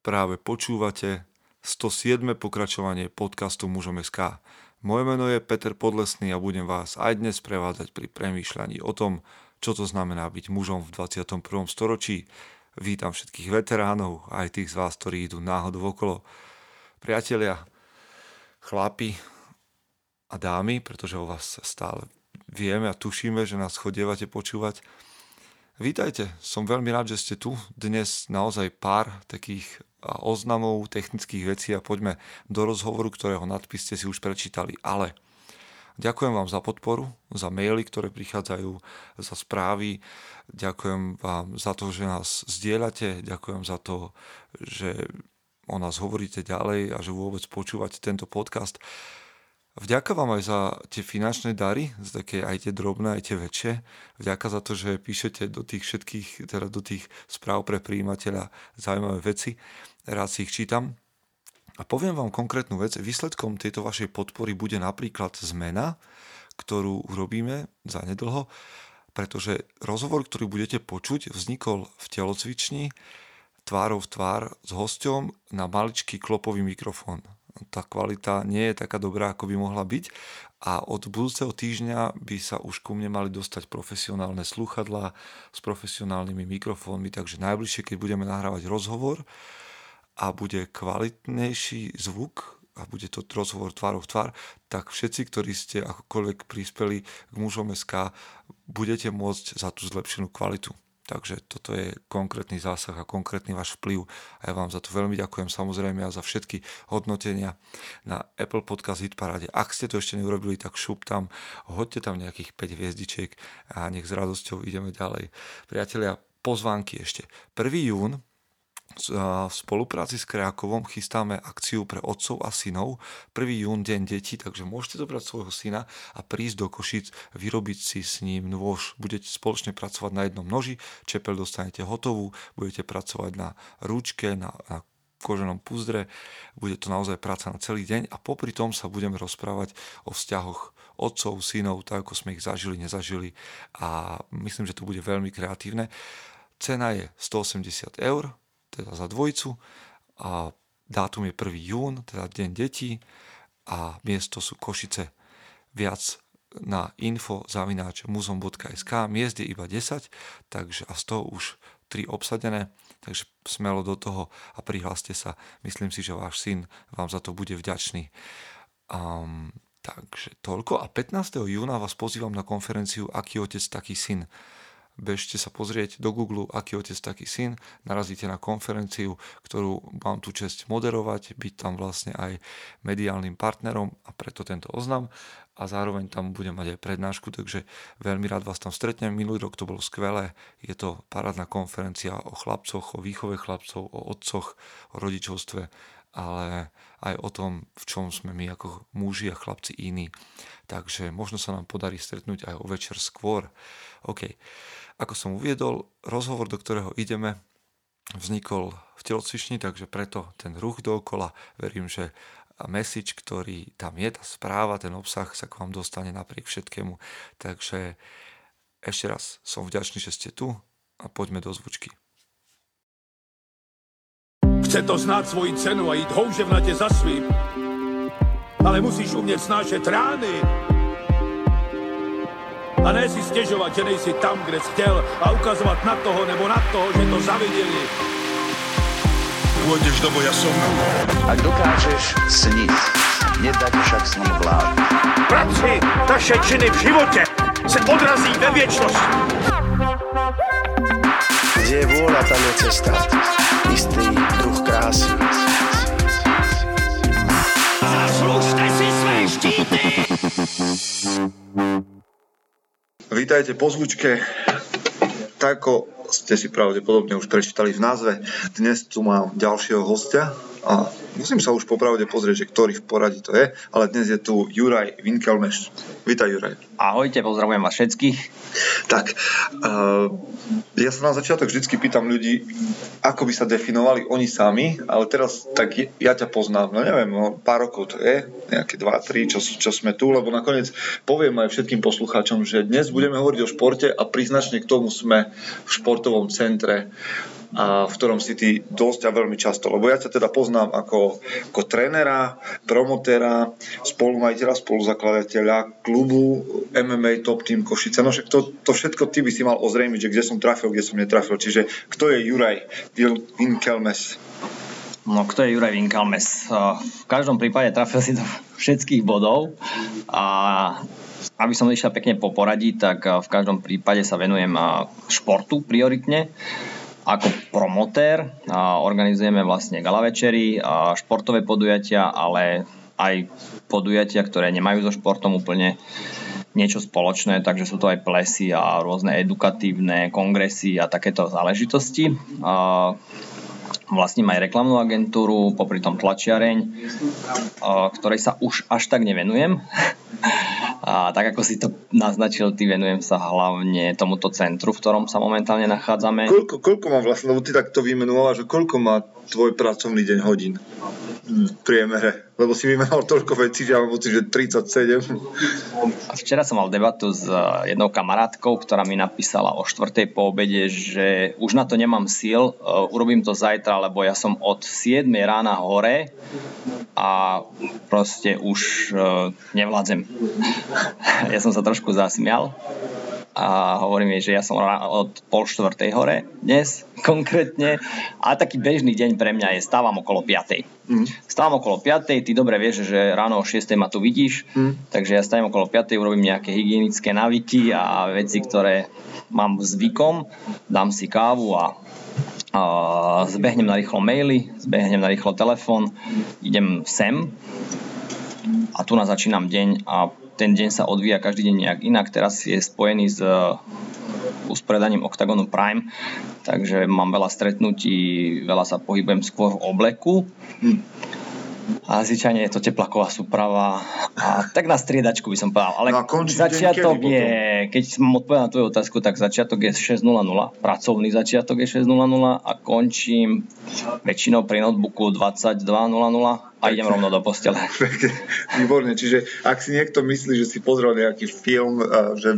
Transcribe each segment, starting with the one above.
Práve počúvate 107. pokračovanie podcastu Mužom.sk. Moje meno je Peter Podlesný a budem vás aj dnes prevádzať pri premýšľaní o tom, čo to znamená byť mužom v 21. storočí. Vítam všetkých veteránov, aj tých z vás, ktorí idú náhodou okolo. Priatelia, chlapi a dámy, pretože o vás stále vieme a tušíme, že nás chodievate počúvať. Vítajte, som veľmi rád, že ste tu. Dnes naozaj pár takých oznamov, technických vecí a poďme do rozhovoru, ktorého nadpis ste si už prečítali. Ale ďakujem vám za podporu, za maily, ktoré prichádzajú, za správy. Ďakujem vám za to, že nás zdieľate. Ďakujem za to, že o nás hovoríte ďalej a že vôbec počúvate tento podcast. Vďaka vám aj za tie finančné dary, také aj tie drobné, aj tie väčšie. Vďaka za to, že píšete do tých všetkých, teda do tých správ pre prijímateľa zaujímavé veci. Rád si ich čítam. A poviem vám konkrétnu vec. Výsledkom tejto vašej podpory bude napríklad zmena, ktorú urobíme za nedlho, pretože rozhovor, ktorý budete počuť, vznikol v telocvični tvárou v tvár s hosťom na maličký klopový mikrofón. Tá kvalita nie je taká dobrá, ako by mohla byť a od budúceho týždňa by sa už ku mne mali dostať profesionálne slúchadlá s profesionálnymi mikrofónmi, takže najbližšie, keď budeme nahrávať rozhovor a bude kvalitnejší zvuk a bude to rozhovor tvárov v tvár, tak všetci, ktorí ste akokoľvek prispeli k Mužom.sk, budete môcť za tú zlepšenú kvalitu. Takže toto je konkrétny zásah a konkrétny váš vplyv a ja vám za to veľmi ďakujem, samozrejme, a za všetky hodnotenia na Apple Podcast Hit Parade. Ak ste to ešte neurobili, tak šup tam, hoďte tam nejakých 5 hviezdičiek a nech s radosťou ideme ďalej. Priatelia, pozvánky ešte. 1. jún v spolupráci s Krákovom chystáme akciu pre otcov a synov. 1. jún, deň detí, takže môžete zobrať svojho syna a prísť do Košic, vyrobiť si s ním nôž. Budete spoločne pracovať na jednom noži, čepel dostanete hotovú, budete pracovať na ručke, na koženom púzdre, bude to naozaj práca na celý deň a popri tom sa budeme rozprávať o vzťahoch otcov, synov, tak ako sme ich zažili, nezažili a myslím, že to bude veľmi kreatívne. Cena je 180 €, teda za dvojicu a dátum je 1. jún, teda deň detí a miesto sú Košice. Viac na info@mužom.sk, miest je iba 10, takže a z toho už 3 obsadené, takže smelo do toho a prihláste sa, myslím si, že váš syn vám za to bude vďačný. Takže toľko a 15. júna vás pozývam na konferenciu Aký otec, taký syn. Bežte sa pozrieť do Google, Aký otec, taký syn, narazíte na konferenciu, ktorú mám tu česť moderovať, byť tam vlastne aj mediálnym partnerom a preto tento oznam a zároveň tam budem mať aj prednášku, takže veľmi rád vás tam stretnem. Minulý rok to bolo skvelé, je to parádna konferencia o chlapcoch, o výchove chlapcov, o otcoch, o rodičovstve, ale aj o tom, v čom sme my ako muži a chlapci iní. Takže možno sa nám podarí stretnúť aj o večer skôr. OK. Ako som uviedol, rozhovor, do ktorého ideme, vznikol v telocvični, takže preto ten ruch dookola. Verím, že message, ktorý tam je, tá správa, ten obsah sa k vám dostane napriek všetkému. Takže ešte raz som vďačný, že ste tu a poďme do zvučky. Chce to znát svoji cenu a jít houževnatě za svým, ale musíš umět snášet rány a ne si stěžovat, že nejsi tam, kde jsi chtěl a ukazovat na toho nebo na toho, že to zaviděli. Půjdeš do boja som. Ak dokážeš snít, nedať však sním vlád. Práci, taše činy v životě se odrazí ve věčnost. Kde je vôľa, tam je cesta. Istý druh krásy. Zaslužte si své štíty! Vítajte po zvučke. Tako ste si pravdepodobne už prečítali v názve. Dnes tu mám ďalšieho hostia a musím sa už popravde pozrieť, že ktorý v poradí to je, ale dnes je tu Juraj Winkelmes. Vítaj, Juraj. Ahojte, pozdravujem vás všetkých. Tak, ja sa na začiatok vždycky pýtam ľudí, ako by sa definovali oni sami, ale teraz tak ja ťa poznám, no neviem, pár rokov to je, nejaké 2-3, čo sme tu, lebo nakoniec poviem aj všetkým poslucháčom, že dnes budeme hovoriť o športe a príznačne k tomu sme v športovom centre v ktorom si ty dosť a veľmi často. Lebo ja ťa teda poznám ako trénera, promotéra, spolumajiteľa, spoluzakladateľa klubu MMA Top Team Košice. No však to všetko ty by si mal ozrejmiť, že kde som trafil, kde som netrafil. Čiže kto je Juraj Winkelmes? No, kto je Juraj Winkelmes? V každom prípade trafil si do všetkých bodov a aby som išiel pekne po poradí, tak v každom prípade sa venujem športu prioritne. Ako promotér organizujeme vlastne gala večery, športové podujatia, ale aj podujatia, ktoré nemajú so športom úplne niečo spoločné, takže sú to aj plesy a rôzne edukatívne kongresy a takéto záležitosti. Vlastním aj reklamnú agentúru, popri tom tlačiareň, ktorej sa už až tak nevenujem. A tak ako si to naznačil, ty, venujem sa hlavne tomuto centru, v ktorom sa momentálne nachádzame. Koľko mám vlastne, lebo ty tak to vymenovala, že koľko má tvoj pracovný deň hodín v priemere? Lebo si vymenoval toľko vecí, že mám pocit, že 37. A včera som mal debatu s jednou kamarátkou, ktorá mi napísala o 4:00 po obede, že už na to nemám síl, urobím to zajtra, lebo ja som od 7 rána hore a proste už nevládzem. Ja som sa trošku zasmial a hovorím jej, že ja som od 3:30 hore dnes konkrétne, a taký bežný deň pre mňa je, stávam okolo 5:00. Stávam okolo 5:00, ty dobre vieš, že ráno o 6:00 ma tu vidíš, takže ja stávam okolo 5:00, urobím nejaké hygienické návyky a veci, ktoré mám zvykom, dám si kávu a zbehnem na rýchlo maily, zbehnem na rýchlo telefón, idem sem a tu začínam deň a ten deň sa odvíja každý deň nejak inak. Teraz je spojený s uspredaním Oktagonu Prime, takže mám veľa stretnutí, veľa sa pohybujem skôr v obleku. A zvyčajne je to teplaková súprava. A tak na striedačku by som povedal. Ale začiatok je, keď som odpovedal na tvoju otázku, tak začiatok je 6:00. Pracovný začiatok je 6:00 a končím väčšinou pri notebooku 22:00. A idem rovno do postele. Výborne, čiže ak si niekto myslí, že si pozrel nejaký film, že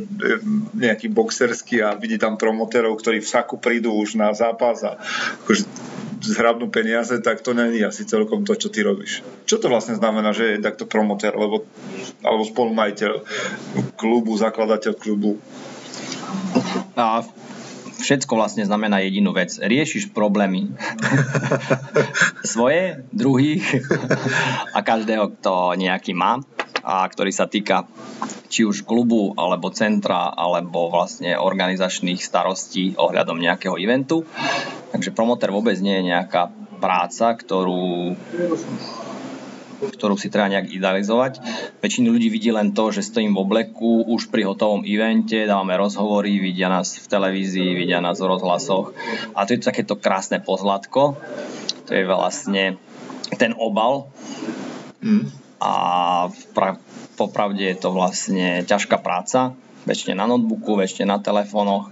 nejaký boxerský a vidí tam promotérov, ktorí v saku prídu už na zápas a zhrabnú peniaze, tak to není asi celkom to, čo ty robíš. Čo to vlastne znamená, že je takto promotér alebo spolumajiteľ klubu, zakladateľ klubu? A všetko vlastne znamená jedinú vec. Riešiš problémy svoje, druhých a každého, kto nejaký má a ktorý sa týka či už klubu, alebo centra, alebo vlastne organizačných starostí ohľadom nejakého eventu. Takže promotér vôbec nie je nejaká práca, ktorú si treba nejak idealizovať. Väčšinu ľudí vidí len to, že stojím v obleku už pri hotovom evente, dávame rozhovory, vidia nás v televízii, vidia nás v rozhlasoch. A to je takéto krásne pozlátko. To je vlastne ten obal. A popravde je to vlastne ťažká práca. Väčšine na notebooku, väčšine na telefónoch,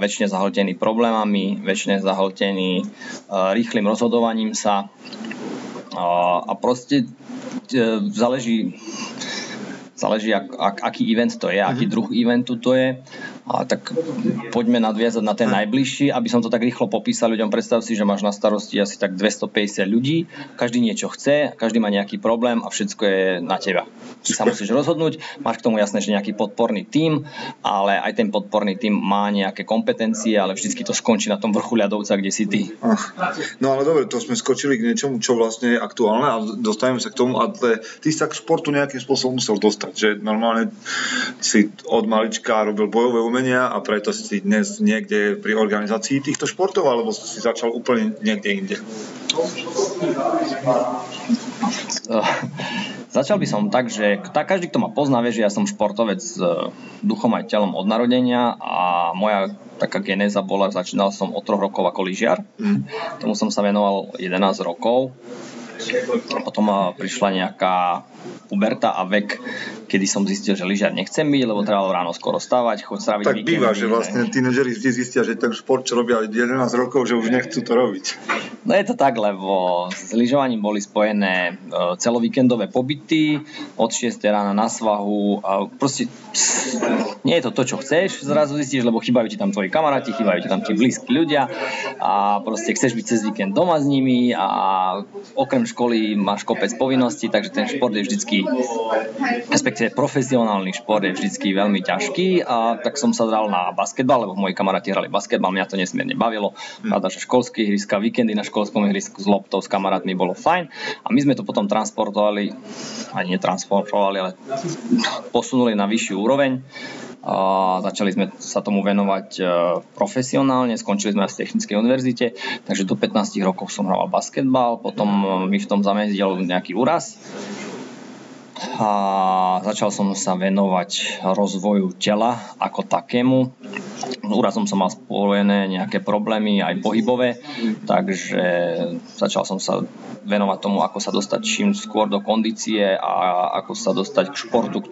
väčšine zahltený problémami, väčšine zahltený rýchlym rozhodovaním sa. A proste záleží aký event to je, aký druh eventu to je. A tak poďme nadviazať na ten najbližší, aby som to tak rýchlo popísal ľuďom. Predstav si, že máš na starosti asi tak 250 ľudí, každý niečo chce, každý má nejaký problém a všetko je na teba. Ty sa musíš rozhodnúť, máš k tomu jasné, že nejaký podporný tím, ale aj ten podporný tím má nejaké kompetencie, ale vždycky to skončí na tom vrchu ľadovca, kde si ty. No ale dobre, to sme skočili k niečomu, čo vlastne je aktuálne a dostaneme sa k tomu, ale ty sa k športu nejakým spôsobom musel dostať, že normálne si od malička robil bojové umenie a preto si dnes niekde pri organizácii týchto športov, alebo si začal úplne niekde inde? Začal by som tak, že každý, kto ma pozná, vie, že ja som športovec s duchom aj telom od narodenia a moja taká genéza bola, začínal som od 3 rokov ako lyžiar. Tomu som sa venoval 11 rokov. Potom prišla nejaká puberta a vek, kedy som zistil, že lyžiar nechcem byť, lebo treba ráno skoro stávať, choď stráviť víkendy. Tak býva, že vlastne tínežeri vždy zistia, že ten šport, čo robia 11 rokov, že už nechcú to robiť. No je to tak, lebo s lyžovaním boli spojené celovíkendové pobyty od 6 rána na svahu a proste nie je to to, čo chceš, zrazu zistíš, lebo chýbajú ti tam tvoji kamaráti, chýbajú ti tam tí blízki ľudia a proste chceš byť cez víkend doma s nimi a okrem školy máš kopec povinností, takže ten šport je vždycky, respektíve profesionálny šport je vždycky veľmi ťažký a tak som sa dal na basketbal, lebo moji kamaráti hrali basketbal, mňa to nesmierne bavilo, že školské ihriska, víkendy na školskom ihrisku s loptou s kamarátmi bolo fajn a my sme to potom transportovali, ani netransportovali, ale posunuli na vyšší úroveň a začali sme sa tomu venovať profesionálne, skončili sme aj v Technickej univerzite, takže do 15 rokov som hral basketbal, potom mi v tom zamezdil nejaký úraz a začal som sa venovať rozvoju tela ako takému. S úrazom som mal spojené nejaké problémy aj pohybové, takže začal som sa venovať tomu, ako sa dostať čím skôr do kondície a ako sa dostať k športu,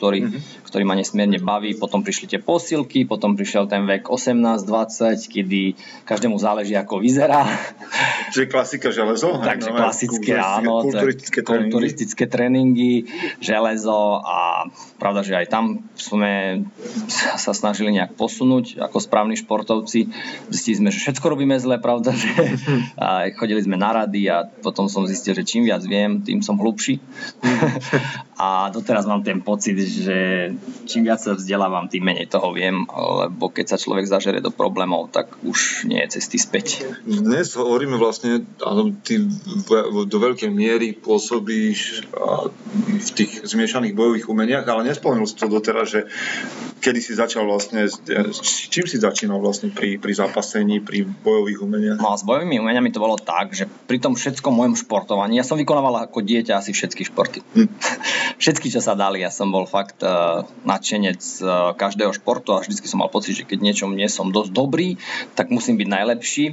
ktorý ma nesmierne baví. Potom prišli tie posilky, potom prišiel ten vek 18-20, kedy každému záleží, ako vyzerá. Čiže klasika železo? Takže klasické, áno. Kulturistické tréningy, železo a pravda, že aj tam sme sa snažili nejak posunúť ako správni športovci. Zistili sme, že všetko robíme zle, pravda, že a chodili sme na rady a potom som zistil, že čím viac viem, tým som hlubší. A doteraz mám ten pocit, že čím viac sa vzdelávam, tým menej toho viem, lebo keď sa človek zažere do problémov, tak už nie je cesty späť. Dnes hovoríme vlastne, áno, ty do veľkej miery pôsobíš v tých zmiešaných bojových umeniach, ale nespomenul si to doteraz, že kedy si začal vlastne, čím si začínal vlastne pri zápasení, pri bojových umeniach? No, s bojovými umeniami to bolo tak, že pri tom všetkom mojom športovaní, ja som vykonával ako dieťa asi všetky športy. Všetky, čo sa dali, ja som bol fakt nadšenec každého športu a vždycky som mal pocit, že keď niečom nie som dosť dobrý, tak musím byť najlepší.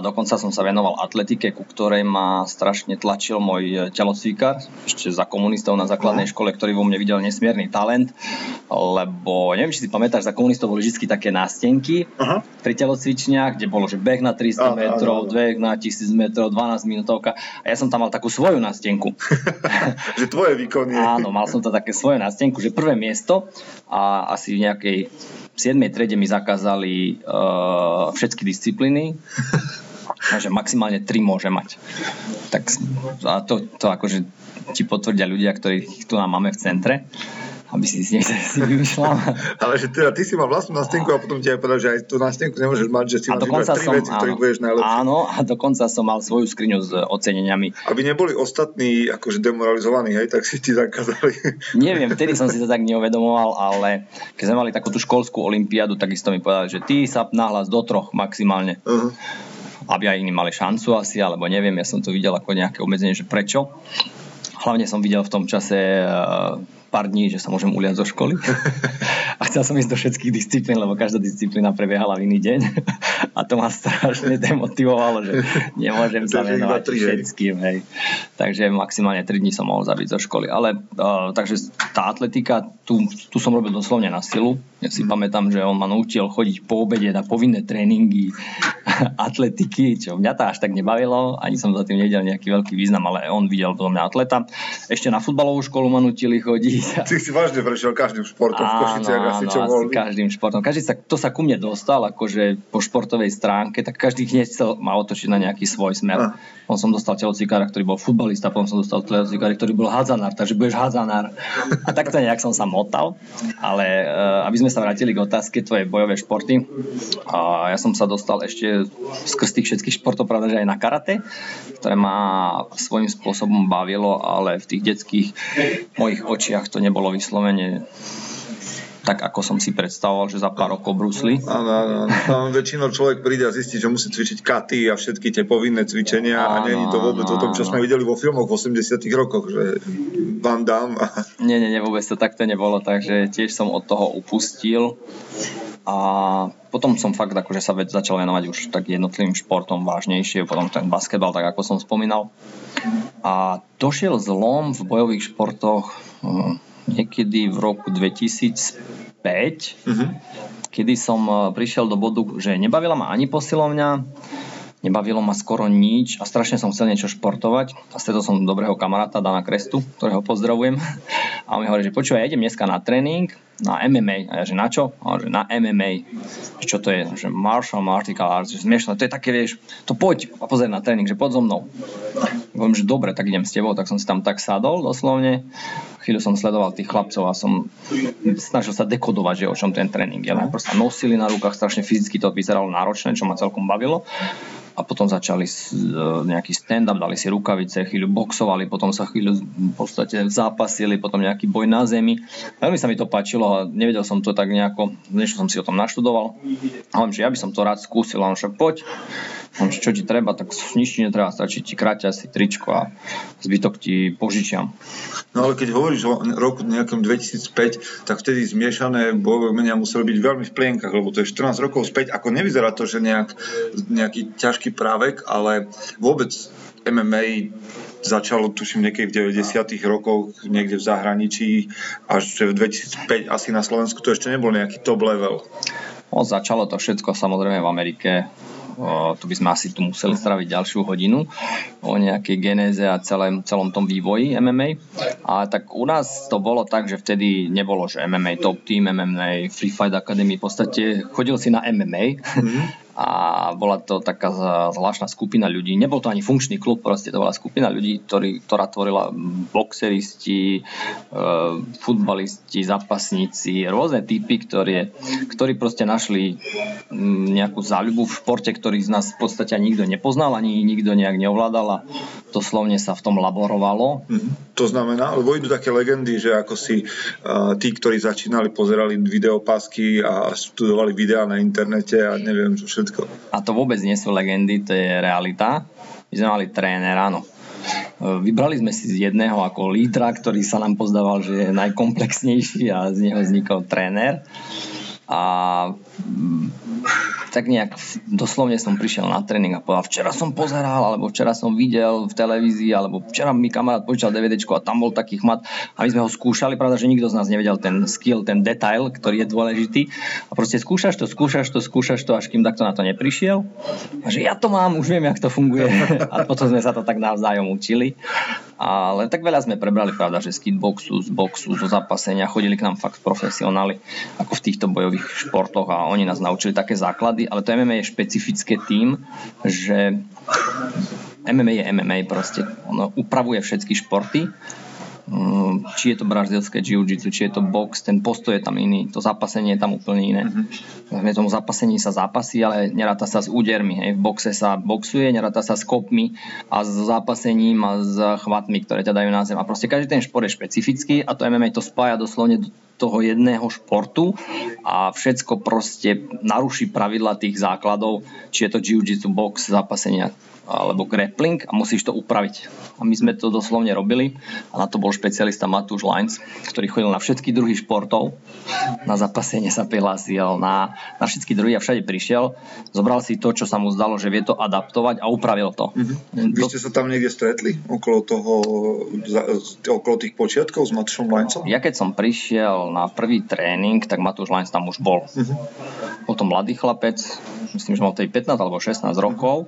Dokonca som sa venoval atletike, ku ktorej ma strašne tlačil môj telocvikár, ešte za komunistov na základnej škole, ktorý vo mne videl nesmierny talent, lebo neviem, či si pamätáš, za komunistov boli vždy také nástenky pri telocvičniach, kde bolo, že beh na 300 metrov, beh na 1000 metrov, 12 minútovka a ja som tam mal takú svoju nástenku. Že tvoje výkony. Áno, mal som tam také svoje nástenku, že prvé miesto a asi v nejakej 7. triede mi zakázali všetky disciplíny. Takže maximálne 3 môže mať. Tak a to akože ti potvrdia ľudia, ktorých tu nám máme v centre, aby si s nechcel si vyšľal. Ale že teda ty si mal vlastnú nástenku a potom ti aj povedal, že aj tú nástenku nemôžeš mať, že si máš iba 3 veci, ktorých budeš najlepší. Áno, a dokonca som mal svoju skriňu s oceneniami. Aby neboli ostatní akože demoralizovaní, hej, tak si ti zakázali. Neviem, vtedy som si to tak neuvedomoval, ale keď sme mali takú tú školskú olympiádu, takisto mi povedali, že ty sa nahlas do 3 maximálne. Aby aj iní mali šancu asi, alebo neviem, ja som to videl ako nejaké obmedzenie, že prečo. Hlavne som videl v tom čase pár dní, že sa môžem uliať zo školy. A chcel som ísť do všetkých disciplín, lebo každá disciplína prebiehala v iný deň. A to ma strašne demotivovalo, že nemôžem sa venovať všetkým. Hej. Takže maximálne 3 dní som mohol zabiť zo školy. Ale takže tá atletika, tu som robil doslovne na silu. Ja si pamätám, že on ma naučil chodiť po obede na povinné tréningy atletiky, čo mňa to až tak nebavilo. Ani som za tým nevidel nejaký veľký význam, ale on videl do mňa atleta. Ešte na futbalovú školu ma nutili chodiť. Ty si vážne prešiel každým športom v Košiciach. Každým športom. Každý sa ku mne dostal, akože po športovej stránke, tak každý hneď chcel ma otočiť na nejaký svoj smer. Potom som dostal telocvikára, ktorý bol futbalista, potom som dostal telocvikára, ktorý bol hádzanár, takže budeš hádzanár. A takto nejak som sa motal, ale aby sme sa vrátili k otázke tvoje bojové športy, a ja som sa dostal ešte skrz tých všetkých športov, pravda, že aj na karate, ktoré ma svojím spôsobom bavilo, ale v tých detských mojich očiach to nebolo vyslovene tak ako som si predstavoval, že za pár rokov brúsli. Áno, tam väčšinou človek príde a zistí, že musí cvičiť katy a všetky tie povinné cvičenia a nie je to vôbec o tom, čo sme videli vo filmoch v 80. rokoch, že Van Damme. Nie, vôbec to takto nebolo, takže tiež som od toho upustil a potom som fakt akože sa začal venovať už tak jednotlivým športom vážnejšie, potom ten basketbal, tak ako som spomínal. A došiel zlom v bojových športoch niekedy v roku 2005, kedy som prišiel do bodu, že nebavila ma ani posilovňa, Nebavilo ma skoro nič a strašne som chcel niečo športovať. A stretol som dobrého kamaráta Dana Krestu, ktorého pozdravujem. A on mi hovorí, že počúva, ja idem dneska na tréning, na MMA. A ja, že na čo? A on, že na MMA. Čo to je? Že martial arts, že smiešné. To je také, vieš, to poď a pozrieť na tréning, že poď so mnou. Hovorím, že dobre, tak idem s tebou. Tak som si tam tak sadol doslovne. Chvíľu som sledoval tých chlapcov a som snažil sa dekodovať, že o čom ten tréning je. Proste nosili na rukách, strašne fyzicky to vyzeralo náročné, čo ma celkom bavilo. A potom začali nejaký stand-up, dali si rukavice, chvíľu boxovali, potom sa chvíľu v podstate zápasili, potom nejaký boj na zemi. Veľmi sa mi to páčilo a nevedel som to tak nejako, niečo som si o tom naštudoval. A hovorím, že ja by som to rád skúsil, a on však poď. Hovorím, čo ti treba, tak nič ti netreba, stačí ti kráťa si tričko a zbytok ti požičiam. No ale keď hovoríš o roku nejakom 2005, tak vtedy zmiešané bojové umenia muselo byť veľmi v plienkach, lebo to je 14 rokov späť, ako nevyzerá to, že nejaký ťažký právek, ale vôbec MMA začalo, tuším, niekedy v 90. rokoch, niekde v zahraničí, až v 2005 asi na Slovensku to ešte nebol nejaký top level. No, začalo to všetko samozrejme v Amerike. Tu by sme asi tu museli straviť ďalšiu hodinu o nejakej genéze a celom tom vývoji MMA. A tak u nás to bolo tak, že vtedy nebolo, že MMA Top Team, MMA Free Fight Academy, v podstate chodil si na MMA. A bola to taká zvláštna skupina ľudí. Nebol to ani funkčný klub, proste to bola skupina ľudí, ktorá tvorila boxeristi, futbalisti, zápasníci, rôzne typy, ktorí proste našli nejakú záľubu v športe, ktorý z nás v podstate nikto nepoznal, ani nikto nejak neovládal a to slovne sa v tom laborovalo. To znamená, lebo idú také legendy, že ako si tí, ktorí začínali, pozerali videopásky a študovali videá na internete a neviem, všetko. A to vôbec nie sú legendy, to je realita. My sme mali trénera, áno. Vybrali sme si z jedného ako lídra, ktorý sa nám pozdával, že je najkomplexnejší a z neho vznikol tréner. A tak nejak doslovne som prišiel na tréning a povedal, včera som pozeral, alebo včera som videl v televízii, alebo včera mi kamarát požičal DVDčko a tam bol taký chmat a my sme ho skúšali, pravda, že nikto z nás nevedel ten skill, ten detail, ktorý je dôležitý a proste skúšaš to, až kým takto na to neprišiel a že ja to mám, už viem, jak to funguje a potom sme sa to tak navzájom učili, ale tak veľa sme prebrali, pravda, že z kickboxu, z boxu, zo zápasenia, chodili k nám fakt profesionáli ako v týchto bojových športoch a oni nás naučili také základy. Ale to MMA je špecifické tým, že MMA je MMA proste. Ono upravuje všetky športy. Či je to brazílske jiu-jitsu, či je to box, ten postoj je tam iný, to zápasenie je tam úplne iné. V tom zápasení sa zápasí, ale neráta sa s údermi, hej. V boxe sa boxuje, neráta sa s kopmi a s zápasením a s chvatmi, ktoré ťa dajú na zem. A proste každý ten šport je špecifický a to MMA to spája doslovne do toho jedného športu a všetko proste naruší pravidla tých základov, či je to jiu-jitsu, box, zápasenia alebo grappling a musíš to upraviť. A my sme to doslovne robili a na to bol špecialista Matúš Lanc, ktorý chodil na všetky druhy športov, na zapasenie sa prihlásil, na všetky druhy a všade prišiel, zobral si to, čo sa mu zdalo, že vie to adaptovať a upravil to. Vy ste sa tam niekde stretli okolo tých počiatkov s Matúšom Lancom? Ja keď som prišiel na prvý tréning, tak Matúš Lanc tam už bol. Bol to mladý chlapec, myslím, že mal tej 15 alebo 16 rokov.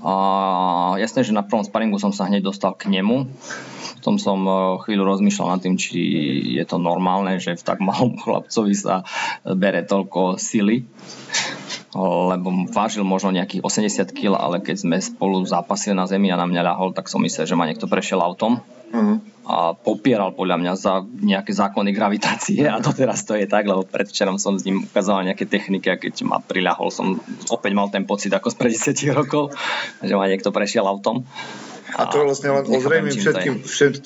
A jasné, že na prvom sparingu som sa hneď dostal k nemu. Potom som chvíľu rozmýšľal nad tým, či je to normálne, že v tak malom chlapcovi sa bere toľko sily, lebo vážil možno nejakých 80 kg, ale keď sme spolu zápasili na zemi a na mňa ľahol, tak som myslel, že ma niekto prešiel autom a popieral podľa mňa za nejaké zákony gravitácie a to teraz to je tak, lebo predvčerom som s ním ukazoval nejaké techniky a keď ma priľahol, som opäť mal ten pocit ako z pred 10 rokov, že ma niekto prešiel autom. A to vlastne len ozrejmím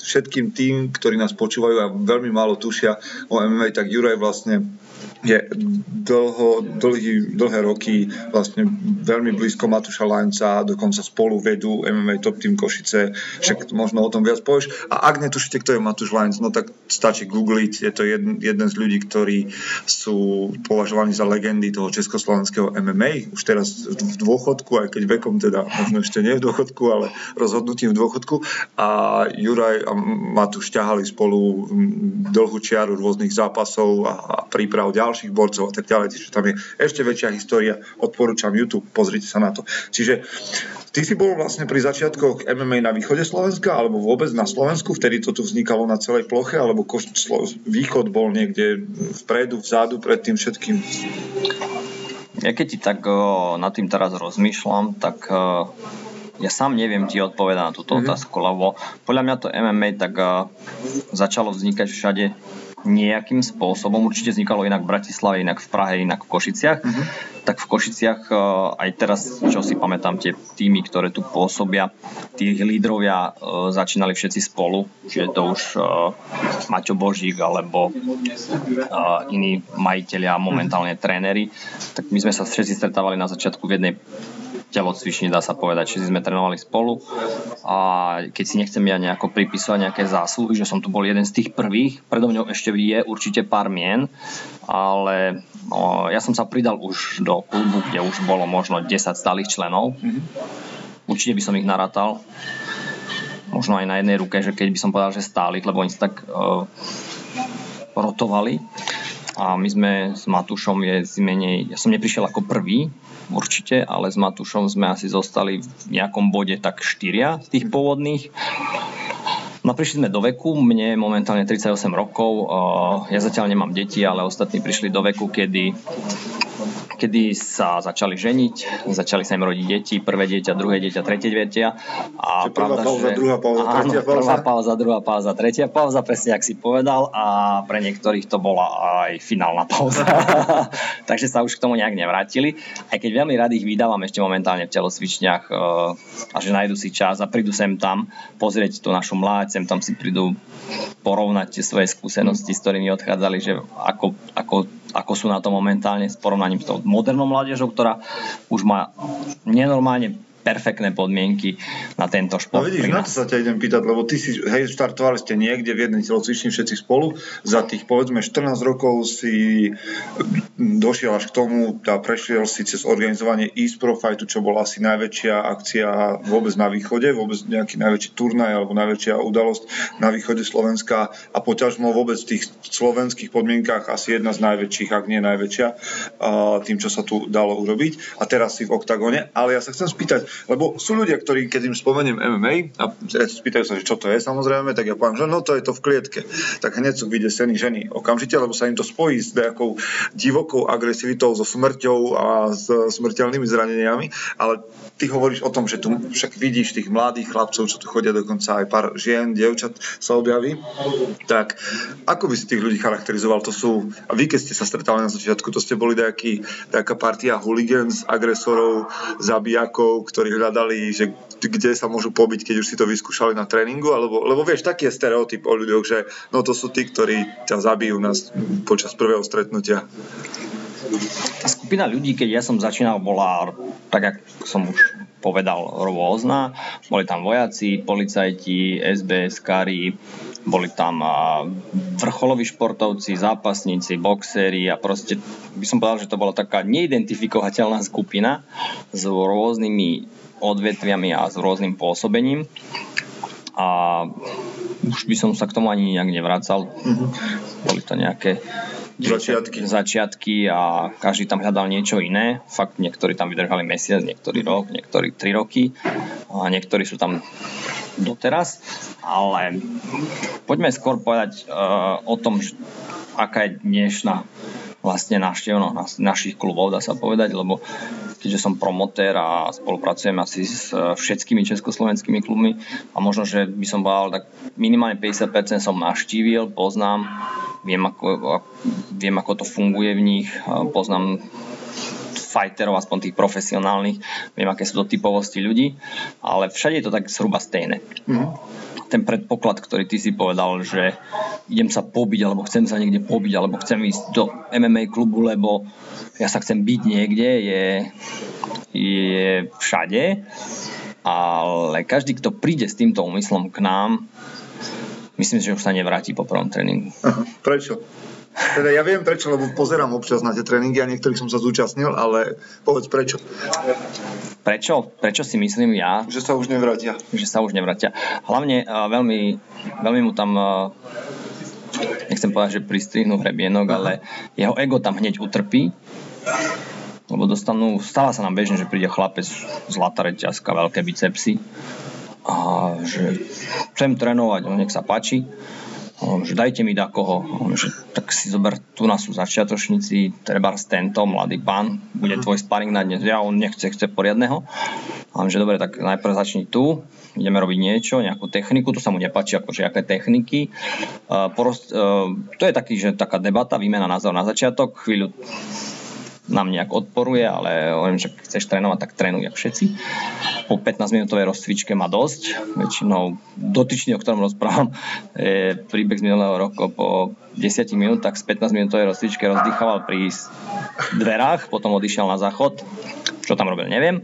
všetkým tým, ktorí nás počúvajú a veľmi málo tušia o MMA, tak Juraj vlastne je dlhé roky vlastne veľmi blízko Matúša Lanca, dokonca spolu vedú MMA Top Team Košice, však možno o tom viac povieš. A ak netušíte, kto je Matúš Lanc, no tak stačí googliť, je to jeden z ľudí, ktorí sú považovaní za legendy toho československého MMA, už teraz v dôchodku, aj keď vekom teda možno ešte nie v dôchodku, ale rozhodnú v dôchodku a Juraj a Matúš ťahali spolu dlhú čiaru rôznych zápasov a príprav ďalej. ďalších borcov a tak ďalej, čiže tam je ešte väčšia história, odporúčam YouTube, pozrite sa na to. Čiže ty si bol vlastne pri začiatkoch MMA na východe Slovenska, alebo vôbec na Slovensku, vtedy to tu vznikalo na celej ploche, alebo východ bol niekde vpredu, vzadu, pred tým všetkým? Ja keď ti tak nad tým teraz rozmýšľam, tak ja sám neviem ti odpovedať na túto otázku, lebo podľa mňa to MMA tak začalo vznikať všade nejakým spôsobom. Určite vznikalo inak v Bratislave, inak v Prahe, inak v Košiciach. Tak v Košiciach aj teraz, čo si pamätám, tie týmy, ktoré tu pôsobia, tí lídrovia začínali všetci spolu. Čiže to už Maťo Božík alebo iní majitelia a momentálne tréneri. Tak my sme sa všetci stretávali na začiatku v jednej telocvični, dá sa povedať, že sme trénovali spolu a keď si nechcem ja nejako pripisovať nejaké zásluhy, že som tu bol jeden z tých prvých, predo mňou ešte je určite pár mien, ale ja som sa pridal už do klubu, kde už bolo možno 10 stálych členov, určite by som ich narátal, možno aj na jednej ruke, že keď by som povedal, že stálych, lebo oni sa tak rotovali. A my sme s Matúšom, ja som neprišiel ako prvý, určite, ale s Matúšom sme asi zostali v nejakom bode tak 4 z tých pôvodných. No prišli sme do veku, mne momentálne 38 rokov, ja zatiaľ nemám deti, ale ostatní prišli do veku, kedy sa začali ženiť, začali sa im rodiť deti, prvé dieťa, druhé dieťa, tretie dieťa. A pravda, prvá pauza, druhá pauza, tretia pauza, presne jak si povedal, a pre niektorých to bola aj finálna pauza. Takže sa už k tomu nejak nevrátili, aj keď veľmi rád ich vydávam ešte momentálne v telocvičniach a že nájdu si čas a prídu sem tam pozrieť tú našu mláď, sem tam si prídu porovnať tie svoje skúsenosti, s ktorými odchádzali, že ako sú na to momentálne s porovnaním s tou modernou mládežou, ktorá už má nenormálne perfektné podmienky na tento šport. No vidíš, na to sa ťa idem pýtať, lebo ty si, hej, štartovali ste niekde v jednej telocvični všetci spolu, za tých povedzme 14 rokov si došiel až k tomu a prešiel si cez organizovanie East Pro Fightu, čo bola asi najväčšia akcia vôbec na východe, vôbec nejaký najväčší turnaj alebo najväčšia udalosť na východe Slovenska a poťažmo vôbec v tých slovenských podmienkách asi jedna z najväčších, ak nie najväčšia, tým, čo sa tu dalo urobiť. A teraz si v Oktagone, ale ja sa chcem spýtať, lebo sú ľudia, ktorí, keď im spomeniem MMA a spýtajú sa, že čo to je, samozrejme, tak ja poviem, že no to je to v klietke. Tak hneď sú vydesení ženy okamžite, lebo sa im to spojí s nejakou divokou agresivitou, so smrťou a s smrteľnými zraneniami, ale ty hovoríš o tom, že tu však vidíš tých mladých chlapcov, čo tu chodia, dokonca aj pár žien, dievčat sa objaví. Tak ako by si tých ľudí charakterizoval? To sú, a vy keď ste sa stretali na začiatku, to ste boli taká partia hooligans, agresorov, zabijakov, ktorí hľadali, že kde sa môžu pobiť, keď už si to vyskúšali na tréningu, lebo vieš, taký je stereotyp o ľuďoch, že no to sú tí, ktorí ťa zabijú nás počas prvého stretnutia. Tá skupina ľudí, keď ja som začínal, bola, tak ako som už povedal, rôzna. Boli tam vojaci, policajti, SBS-kári, boli tam vrcholoví športovci, zápasníci, boxéri a proste by som povedal, že to bola taká neidentifikovateľná skupina s rôznymi odvetviami a s rôznym pôsobením a už by som sa k tomu ani nejak nevracal. Boli to nejaké začiatky a každý tam hľadal niečo iné. Fakt niektorí tam vydržali mesiac, niektorí rok, niektorí 3 roky a niektorí sú tam doteraz, ale poďme skôr povedať o tom, aká je dnešná vlastne návštevnosť našich klubov, dá sa povedať, lebo keďže som promotér a spolupracujem asi s všetkými československými klubmi a možno, že by som bol tak minimálne 50% som navštívil, poznám, viem ako to funguje v nich, poznám fighterov, aspoň tých profesionálnych, viem, aké sú to typovosti ľudí, ale všade je to tak zhruba stejné. Ten predpoklad, ktorý ty si povedal, že idem sa pobiť, alebo chcem sa niekde pobiť, alebo chcem ísť do MMA klubu, lebo ja sa chcem byť niekde, je všade, ale každý, kto príde s týmto úmyslom k nám, myslím, že už sa nevráti po prvom tréningu. Prečo? Teda ja viem prečo, lebo pozerám občas na tie tréningy a niektorých som sa zúčastnil, ale povedz prečo. Prečo si myslím ja? Že sa už nevrátia. Hlavne veľmi mu tam nechcem povedať, že pristrihnú hrebienok, ale jeho ego tam hneď utrpí, lebo dostanú, stáva sa nám bežne, že príde chlapec, zlatá reťazka, veľké bicepsy a že chcem trénovať, nech sa páči, že dajte mi dakoho, že tak si zober, tu nás sú začiatočníci, trebárs tento mladý pán, bude tvoj sparing na dnes, ja on chce poriadneho. A že dobre, tak najprv začni tu, ideme robiť niečo, nejakú techniku, tu sa mu nepáči, akože aké techniky. To je taký, že taká debata, výmena názor na začiatok, chvíľu nám nejak odporuje, ale hovorím, že chceš trénovať, tak trénuj jak všetci. Po 15-minútovej rozcvičke má dosť, väčšinou dotyčný, o ktorom rozprávam, je príbeh z minulého roku, po 10 minútach z 15-minútovej rozcvičke rozdýchával pri dverách, potom odišiel na záchod, čo tam robil, neviem.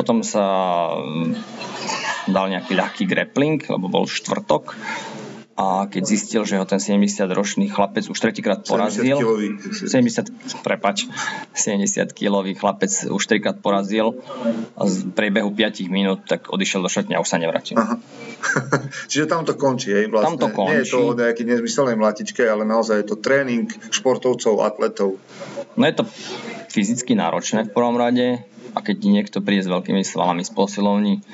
Potom sa dal nejaký ľahký grappling, lebo bol štvrtok. A keď zistil, že ho ten 70-ročný chlapec už tretíkrát porazil, 70-kilový chlapec už tretíkrát porazil a z priebehu 5 minút tak odišiel do šatne a už sa nevrátil. Aha. Čiže tam to končí, hej? Vlastne, tam to končí. Nie je to o nejakej nezmyselnej mlátičke, ale naozaj je to tréning športovcov, atletov. No je to fyzicky náročné v prvom rade a keď niekto príde s veľkými svalami z posilovní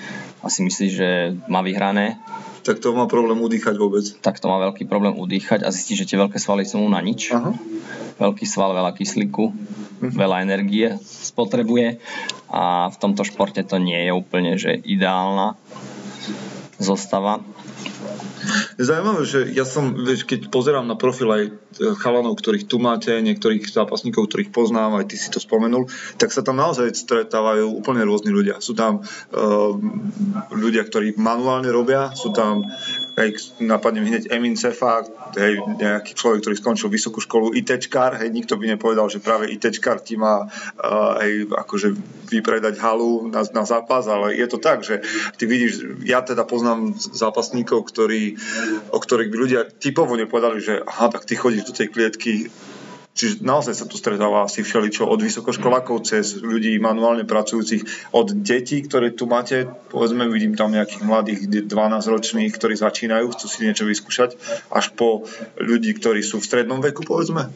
a si myslí, že má vyhrané, tak to má problém udýchať vôbec. Tak to má veľký problém udýchať a zistí, že tie veľké svaly sú mu na nič. Aha. Veľký sval, veľa kyslíku, veľa energie spotrebuje a v tomto športe to nie je úplne, že ideálna zostava. Zaujímavé, že ja som, keď pozerám na profil aj chalanov, ktorých tu máte, niektorých zápasníkov, ktorých poznám, aj ty si to spomenul, tak sa tam naozaj stretávajú úplne rôzni ľudia. Sú tam ľudia, ktorí manuálne robia, sú tam, hej, napadne hneď Emin Sefa, hej, nejaký človek, ktorý skončil vysokú školu, ITčkár, hej, nikto by nepovedal, že práve ITčkár ti má hej, akože vypredať halu na zápas, ale je to tak, že ty vidíš, ja teda poznám zápasníkov, o ktorých by ľudia typovo nepovedali, že aha, tak ty chodíš do tej klietky. Čiže naozaj sa tu stretáva asi všeličo, od vysokoškolákov cez ľudí manuálne pracujúcich, od detí, ktoré tu máte, povedzme, vidím tam nejakých mladých 12-ročných, ktorí začínajú, chcú si niečo vyskúšať, až po ľudí, ktorí sú v strednom veku, povedzme.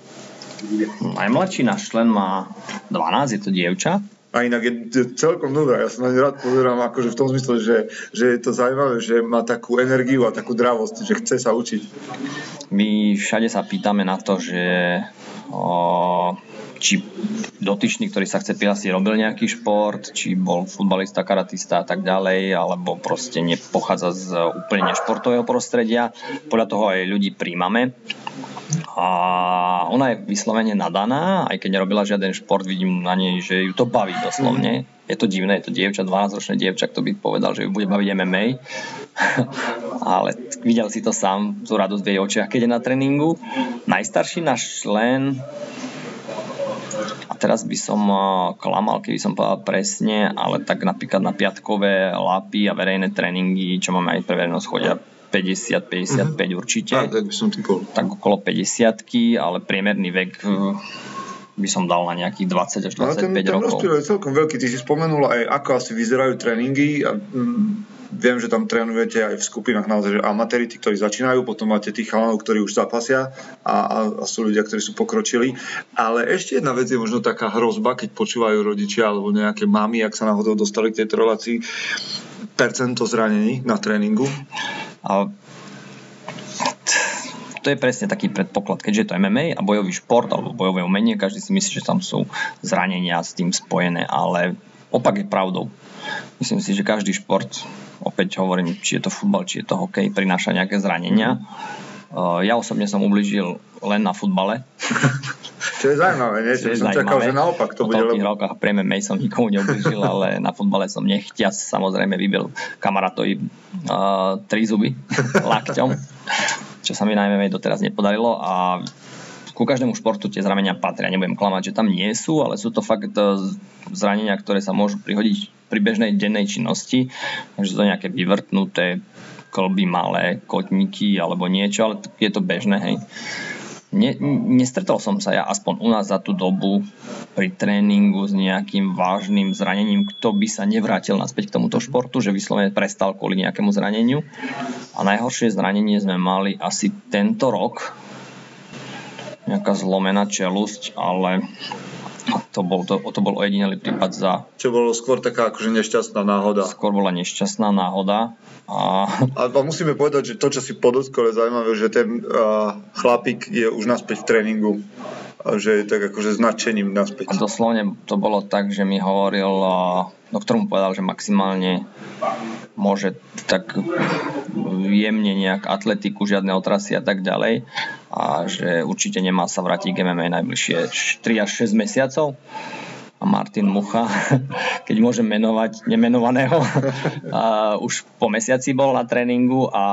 Najmladší náš člen má 12, je to dievča. A inak je celkom dobrá, ja sa na ňu rád pozerám akože v tom zmysle, že je to zaujímavé, že má takú energiu a takú dravosť, že chce sa učiť. My všade sa pýtame na to, že či dotyčný, ktorý sa chce prihlásiť, robil nejaký šport, či bol futbalista, karatista a tak ďalej, alebo proste nepochádza z úplne nešportového prostredia. Podľa toho aj ľudí príjmame. A ona je vyslovene nadaná, aj keď nerobila žiaden šport, vidím na nej, že ju to baví doslovne. Je to divné, je to dievča, 12-ročné dievča, kto by povedal, že ju bude baviť MMA. Ale videl si to sám, tú radosť v jej očiach, keď je na tréningu. Najstarší náš člen, a teraz by som klamal, keby som povedal presne, ale tak napríklad na piatkové lápy a verejné tréningy, čo máme aj pre verejnosť, chodia 50-55 určite. Tak by som typol. Tak okolo 50-ky, ale priemerný vek by som dal na nejakých 20 až 25 rokov. Ten rozdiel je celkom veľký. Ty si spomenul aj, ako asi vyzerajú tréningy a viem, že tam trénujete aj v skupinách naozaj, že amatéri, tí, ktorí začínajú, potom máte tých chalanov, ktorí už zapasia a sú ľudia, ktorí sú pokročili. Ale ešte jedna vec je možno taká hrozba, keď počúvajú rodičia alebo nejaké mami, ak sa náhodou dostali k tejto relácii, percento zranení na tréningu. A to je presne taký predpoklad, keďže je to MMA a bojový šport alebo bojové umenie, každý si myslí, že tam sú zranenia s tým spojené, ale opak je pravdou. Myslím si, že každý šport, opäť hovorím, či je to futbal, či je to hokej, prináša nejaké zranenia. Ja osobne som ublížil len na futbale. To je zaujímavé, nie? Som čakal, že naopak to bude. V tých rokách prieme mej som nikomu neublížil, ale na futbale som nechťaz samozrejme vybil kamarátovi tri zuby lakťom, čo sa mi najmä doteraz nepodarilo a ku každému športu tie zranenia patria. Nebudem klamať, že tam nie sú, ale sú to fakt zranenia, ktoré sa môžu prihodiť pri bežnej dennej činnosti. Takže to nejaké vyvrtnuté kolby, malé kotníky alebo niečo, ale je to bežné, hej. Nestretol som sa ja aspoň u nás za tú dobu pri tréningu s nejakým vážnym zranením, kto by sa nevrátil naspäť k tomuto športu, že vyslovene prestal kvôli nejakému zraneniu. A najhoršie zranenie sme mali asi tento rok. Nejaká zlomená čelusť, ale to bol ojedinelý prípad za... Čo bolo skôr taká akože nešťastná náhoda. Skôr bola nešťastná náhoda. A musíme povedať, že to, čo si podotkol, je zaujímavé, že ten chlapík je už naspäť v tréningu. A že je tak akože značením naspäť. A doslovne to bolo tak, že mi hovoril... doktor mu povedal, že maximálne môže tak jemne nejak atletiku, žiadne otrasy a tak ďalej a že určite nemá sa vrátiť k MMA najbližšie 3 až 6 mesiacov. A Martin Mucha, keď môžem menovať nemenovaného, už po mesiaci bol na tréningu a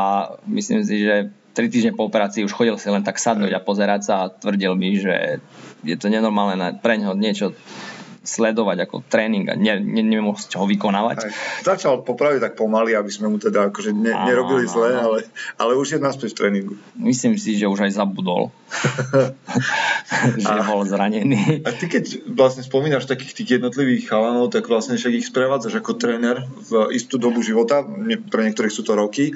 myslím si, že 3 týždne po operácii už chodil si len tak sadnúť a pozerať sa a tvrdil mi, že je to nenormálne preňho niečo sledovať ako tréning a nemôcť ho vykonávať. Aj, začal popraviť tak pomaly, aby sme mu teda akože nerobili zle, ale už je naspäť v tréningu. Myslím si, že už aj zabudol, že bol zranený. A ty keď vlastne spomínaš takých tých jednotlivých chalanov, tak vlastne však ich sprevádzaš ako tréner v istú dobu života, pre niektorých sú to roky.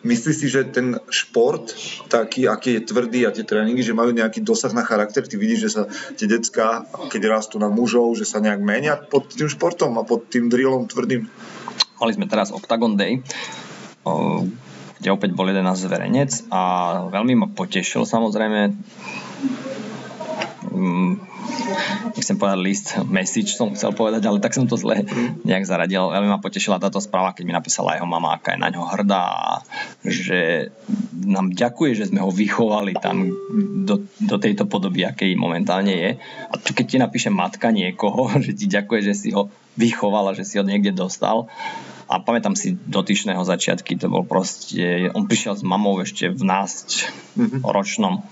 Myslíš si, že ten šport taký, aký je tvrdý a tie tréningy, že majú nejaký dosah na charakter? Ty vidíš, že sa tie decká, keď rastú na mužov, že sa nejak menia pod tým športom a pod tým drillom tvrdým? Mali sme teraz Oktagon Day, kde opäť bol jeden náš zverejnec a veľmi ma potešil samozrejme. Nechcem povedať list, message som chcel povedať, ale tak som to zle nejak zaradil. Veľmi ma potešila táto správa, keď mi napísala jeho mama, aká je na ňo hrdá, že nám ďakuje, že sme ho vychovali tam do tejto podoby, akej momentálne je. A tu keď ti napíše matka niekoho, že ti ďakuje, že si ho vychoval a že si ho niekde dostal. A pamätám si dotyčného začiatky, to bol proste, on prišiel s mamou ešte v 12-ročnom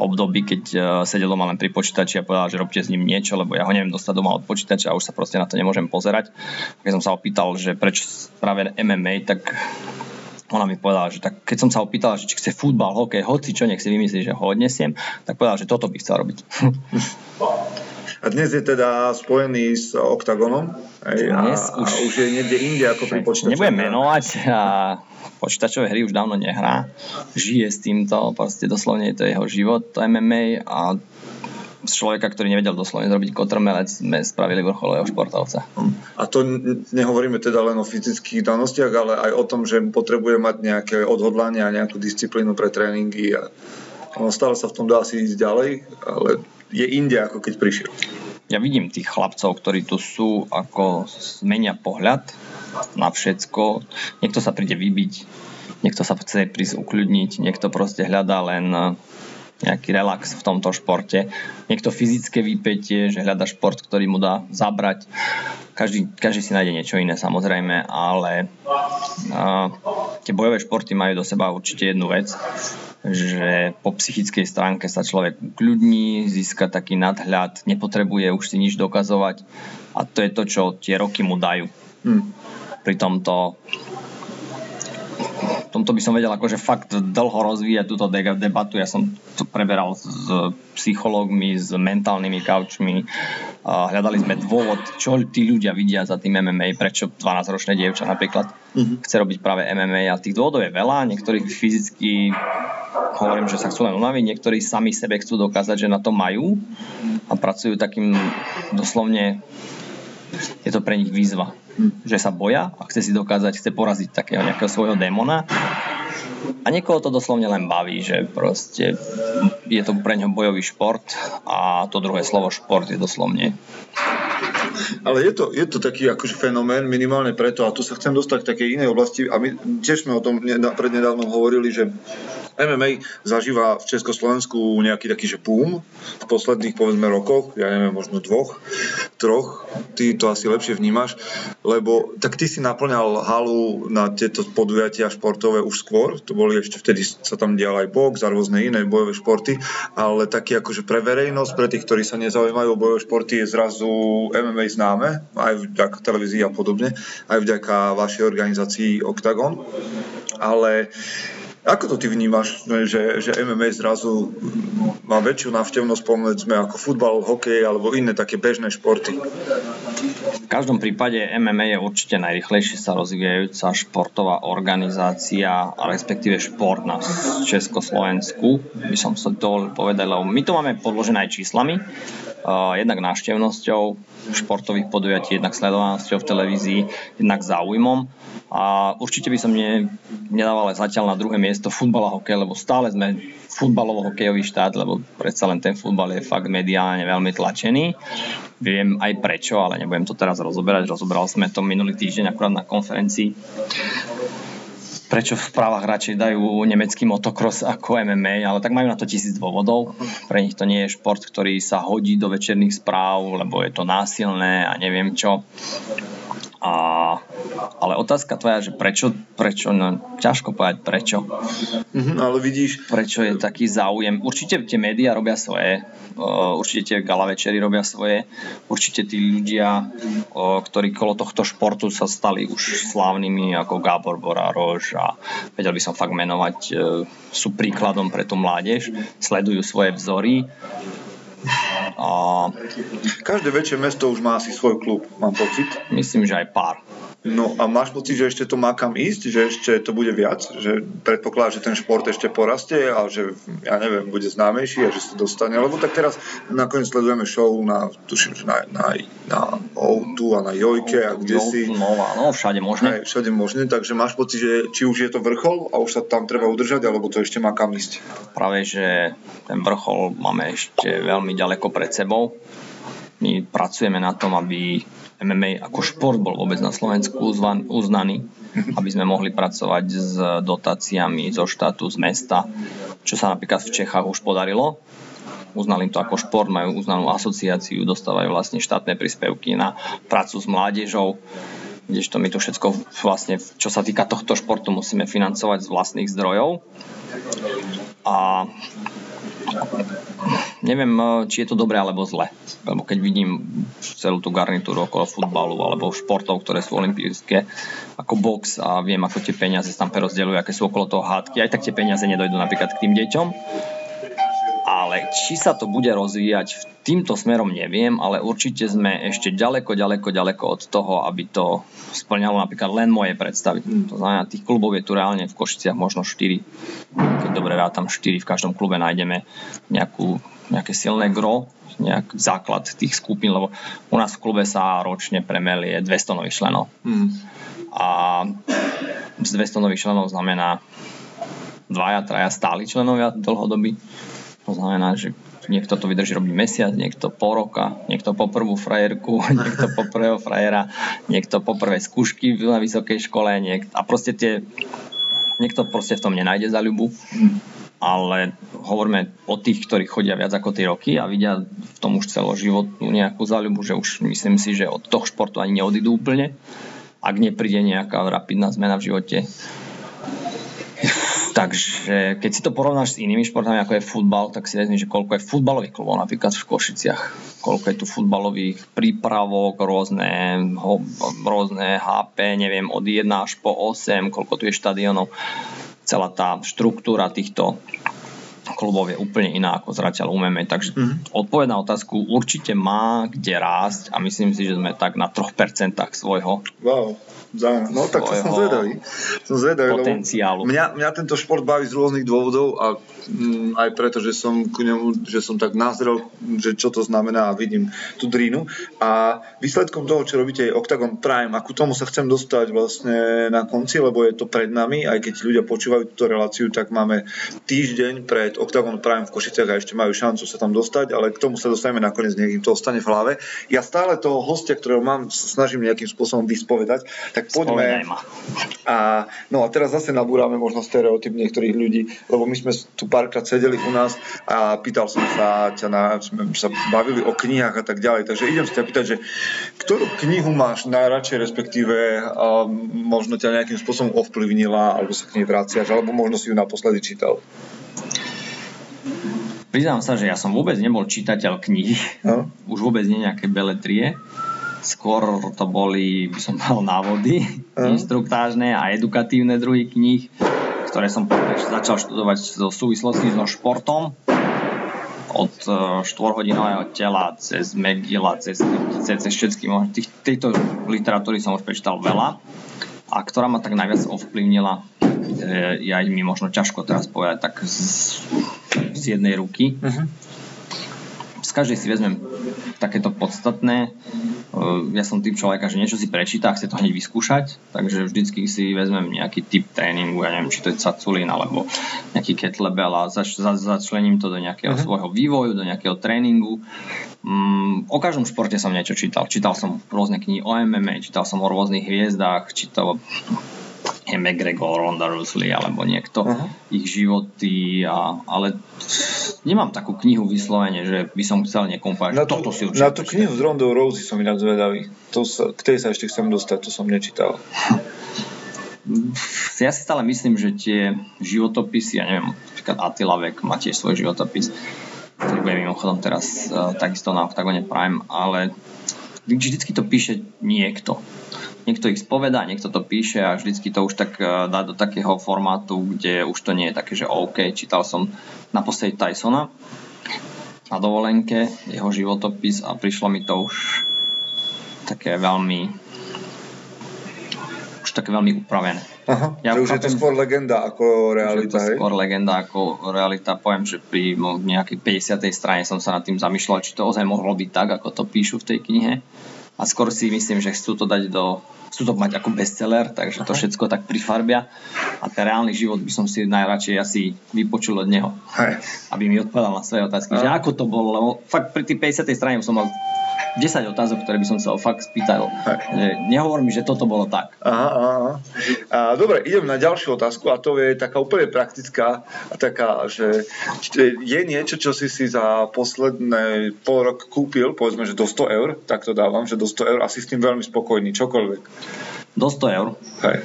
období, keď sedel doma len pri počítači a povedal, že robte s ním niečo, lebo ja ho neviem dostať doma od počítača a už sa proste na to nemôžem pozerať. Keď som sa opýtal, že prečo práve MMA, tak ona mi povedala, že tak keď som sa opýtal, že či chce futbal, hokej, hoci čo, nech si vymyslí, že ho odnesiem, tak povedal, že toto by chcel robiť. A dnes je teda spojený s Oktagonom a už je niekde inde ako pri počítačoch. Nebudem menovať a počítačové hry už dávno nehrá. Žije s týmto, proste doslovne je to jeho život, to MMA a z človeka, ktorý nevedel doslovne zrobiť kotrmelec, sme spravili vrcholového športovca. A to nehovoríme teda len o fyzických danostiach, ale aj o tom, že potrebuje mať nejaké odhodlanie a nejakú disciplínu pre tréningy a stále sa v tom dá si ísť ďalej, ale je inde, ako keď prišiel. Ja vidím tých chlapcov, ktorí tu sú, ako zmenia pohľad na všetko. Niekto sa príde vybiť, niekto sa chce prísť ukľudniť, niekto proste hľadá len nejaký relax v tomto športe. Niekto fyzické výpätie, že hľada šport, ktorý mu dá zabrať. Každý si nájde niečo iné samozrejme, ale tie bojové športy majú do seba určite jednu vec, že po psychickej stránke sa človek ukľudní, získa taký nadhľad, nepotrebuje už si nič dokazovať a to je to, čo tie roky mu dajú. Pri tomto by som vedel akože fakt dlho rozvíjať túto debatu. Ja som to preberal s psychológmi, s mentálnymi kaučmi. Hľadali sme dôvod, čo tí ľudia vidia za tým MMA, prečo 12-ročné dievča napríklad chce robiť práve MMA. A tých dôvodov je veľa. Niektorých fyzicky hovorím, že sa chcú len unaviť, niektorí sami sebe chcú dokázať, že na to majú a pracujú takým doslovne, je to pre nich výzva, že sa boja a chce si dokázať, chce poraziť takého nejakého svojho démona a niekoho to doslovne len baví, že proste je to pre ňoho bojový šport a to druhé slovo šport je doslovne. Ale je to taký akože fenomén minimálne preto a tu sa chcem dostať k takej inej oblasti a my tiež sme o tom prednedávnom hovorili, že MMA zažíva v Československu nejaký taký že boom v posledných povedzme rokoch, ja neviem, možno 2, 3, ty to asi lepšie vnímaš, lebo tak ty si naplňal halu na tieto podujatia športové už skôr, to boli ešte vtedy sa tam dial aj box a rôzne iné bojové športy, ale taký akože pre verejnosť, pre tých, ktorí sa nezaujímajú o bojové športy, je zrazu MMA známe, aj vďaka televízii a podobne, aj vďaka vašej organizácii Oktagon, ale Ako to ty vnímaš, že MMA zrazu má väčšiu návštevnosť, povedzme, ako futbal, hokej alebo iné také bežné športy? V každom prípade MMA je určite najrýchlejšie sa rozvíjajúca športová organizácia, respektíve šport na Československu, by som sa dovolil povedať, lebo my to máme podložené aj číslami, jednak návštevnosťou športových podujatí, jednak sledovanosťou v televízii, jednak záujmom. A určite by som nedával zatiaľ na druhé miesto futbal a hokej, lebo stále sme futbalovo-hokejový štát, lebo predsa len ten futbal je fakt mediálne veľmi tlačený. Viem aj prečo, ale nebudem to teraz rozoberať. Rozoberal sme to minulý týždeň akurát na konferencii. Prečo v právach radšej dajú nemecký motocross ako MMA, ale tak majú na to 1000 dôvodov. Pre nich to nie je šport, ktorý sa hodí do večerných správ, lebo je to násilné a neviem čo. Ale otázka tvoja, že prečo, no ťažko povedať prečo. Ale vidíš, prečo je taký záujem. Určite tie médiá robia svoje, určite tie gala večery robia svoje, určite tí ľudia, ktorí kolo tohto športu sa stali už slávnymi ako Gábor Boraroš a vedel by som fakt menovať, sú príkladom pre tú mládež, sledujú svoje vzory. Každé väčšie mesto už má asi svoj klub, mám pocit. Myslím, že aj pár. No a máš pocit, že ešte to má kam ísť? Že ešte to bude viac? Že predpoklad, že ten šport ešte porastie a že, ja neviem, bude známejší a že sa dostane? Lebo tak teraz nakoniec sledujeme show na, tuším, že na O2 a na Jojke a kde si... No, všade možné. Všade možné, takže máš pocit, že či už je to vrchol a už sa tam treba udržať, alebo to ešte má kam ísť? Práve, že ten vrchol máme ešte veľmi ďaleko pred sebou. My pracujeme na tom, aby MMA ako šport bol vôbec na Slovensku uznaný, aby sme mohli pracovať s dotáciami zo štátu, z mesta, čo sa napríklad v Čechách už podarilo. Uznali to ako šport, majú uznanú asociáciu, dostávajú vlastne štátne príspevky na prácu s mládežou, kdežto my to všetko vlastne, čo sa týka tohto športu, musíme financovať z vlastných zdrojov. A neviem, či je to dobré alebo zle, lebo keď vidím celú tú garnitúru okolo futbalu alebo športov, ktoré sú olympijské ako box a viem, ako tie peniaze tam prerozdeľujú, aké sú okolo toho hádky, aj tak tie peniaze nedojdú napríklad k tým deťom, ale či sa to bude rozvíjať týmto smerom, neviem, ale určite sme ešte ďaleko od toho, aby to splňalo napríklad len moje predstavy. To znamená, tých klubov je tu reálne v Košiciach možno 4, keď dobre rátam 4, v každom klube nájdeme nejaké silné gro, nejaký základ tých skupín, lebo u nás v klube sa ročne premelie 200 nových členov. A z 200 nových členov znamená 2-3 stáli členovia dlhodobí. To znamená, že niekto to vydrží robiť mesiac, niekto po roka, niekto po prvú frajerku, niekto po prvého frajera, niekto po prvé skúšky na vysokej škole, niekto v tom nenájde zaľubu. Ale hovoríme o tých, ktorí chodia viac ako 3 roky a vidia v tom už celoživotnú nejakú zaľubu, že už myslím si, že od toho športu ani neodídu úplne, ak nepríde nejaká rapidná zmena v živote. Takže keď si to porovnáš s inými športami, ako je futbal, tak si vezmi, že koľko je futbalových klubov napríklad v Košiciach, koľko je tu futbalových prípravok, rôzne HP, neviem, od 1 až po 8, koľko tu je štadiónov. Celá tá štruktúra týchto klubov je úplne iná, ako zratiaľ umeme. Takže odpoveď na otázku určite má kde rásť a myslím si, že sme tak na 3% svojho. Wow. No tak to som zvedavý potenciálu. Mňa tento šport baví z rôznych dôvodov a aj preto, že som ku nemu, že som tak nazrel, že čo to znamená a vidím tú drínu. A výsledkom toho, čo robíte, je Oktagon Prime. A ku tomu sa chcem dostať vlastne na konci, lebo je to pred nami. Aj keď ľudia počúvajú túto reláciu, tak máme týždeň pred Oktagon Prime v Košiciach a ešte majú šancu sa tam dostať, ale k tomu sa dostaneme nakoniec, nech im to ostane v hlave. Ja stále toho hostia, ktorého mám, snažím nejakým spôsobom vyspovedať. Tak poďme. No a teraz zase nabúrame možno stereotyp niektorých ľudí, lebo my sme tu párkrát sedeli u nás a pýtal som sa ťa, sme sa bavili o knihách a tak ďalej, takže idem sa ťa pýtať, že ktorú knihu máš najradšej, respektíve možno ťa nejakým spôsobom ovplyvnila, alebo sa k nej vraciaš, alebo možno si ju naposledy čítal? Priznám sa, že ja som vôbec nebol čitateľ knihy, už vôbec nie nejaké beletrie. Skôr to boli, by som mal návody inštruktážne a edukatívne druhy kníh. ktoré som začal študovať so súvislosti so športom. Od 4-hodinového tela cez Megila, cez všetky tejto literatúry som už prečítal veľa, a ktorá ma tak najviac ovplyvnila, je aj mi možno ťažko teraz povedať tak z jednej ruky. Z každej si vezmem takéto podstatné. Ja som typ človeka, že niečo si prečíta a chce to hneď vyskúšať, takže vždycky si vezmem nejaký typ tréningu, ja neviem, či to je caculín alebo nejaký kettlebell a začlením to do nejakého svojho vývoju, do nejakého tréningu. O každom športe som niečo čítal. Čítal som rôzne knihy o MMA, čítal som o rôznych hviezdách, čítal McGregor, Ronda Rousey alebo niekto, ich životy, ale nemám takú knihu vyslovene, že by som chcel niekomu povedať, že toto si určite. Na tú knihu z Ronda Rousey som inak zvedavý. K tej sa ešte chcem dostať, to som nečítal. Ja si stále myslím, že tie životopisy, ja neviem, napríklad Atila má tiež svoj životopis, ktorý bude mimochodom teraz takisto na Oktagone Prime, ale vždycky to píše niekto. Niekto ich spovedá, niekto to píše a vždycky to už tak dá do takého formátu, kde už to nie je také, že OK, čítal som naposledy Tysona na dovolenke, jeho životopis a prišlo mi to už také veľmi upravené. Už je to skôr legenda ako realita. Poviem, že pri nejakej 50. strane som sa nad tým zamýšľal, či to ozaj mohlo byť tak, ako to píšu v tej knihe. A skôr si myslím, že chcú to mať ako bestseller, takže to všetko tak prifarbia. A ten reálny život by som si najradšej asi vypočul od neho. Aby mi odpovedal na svoje otázky, že ako to bolo, lebo fakt pri tej 50. strane som mal 10 otázok, ktoré by som sa fakt spýtal. Nehovor mi, že toto bolo tak. Dobre, idem na ďalšiu otázku a to je taká úplne praktická, taká, že je niečo, čo si za posledné pol rok kúpil, povedzme, že do 100 eur, tak to dávam, že do 100 eur, asi s tým veľmi spokojný, čokoľvek. Do 100 eur? Hej.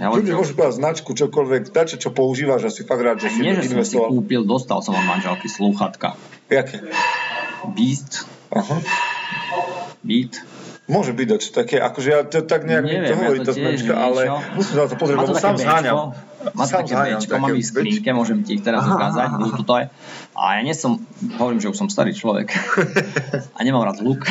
Čiže môžeš povedať značku, čokoľvek, dačo, čo používaš, asi fakt rád, že si investoval. Nie, že som si kúpil, dostal som od manželky slúchatka. Jaké? Beast. Beat. Môže byť dačo také, akože ja to tak nejak nehovorím, tá značka, ale musím sa to pozrieť, lebo sám zháňam. Má to také bečko, mám ich skrinke, môžem ti ich teraz ukázať, budú tuto aj. A ja hovorím, že už som starý človek a nemám rád luk,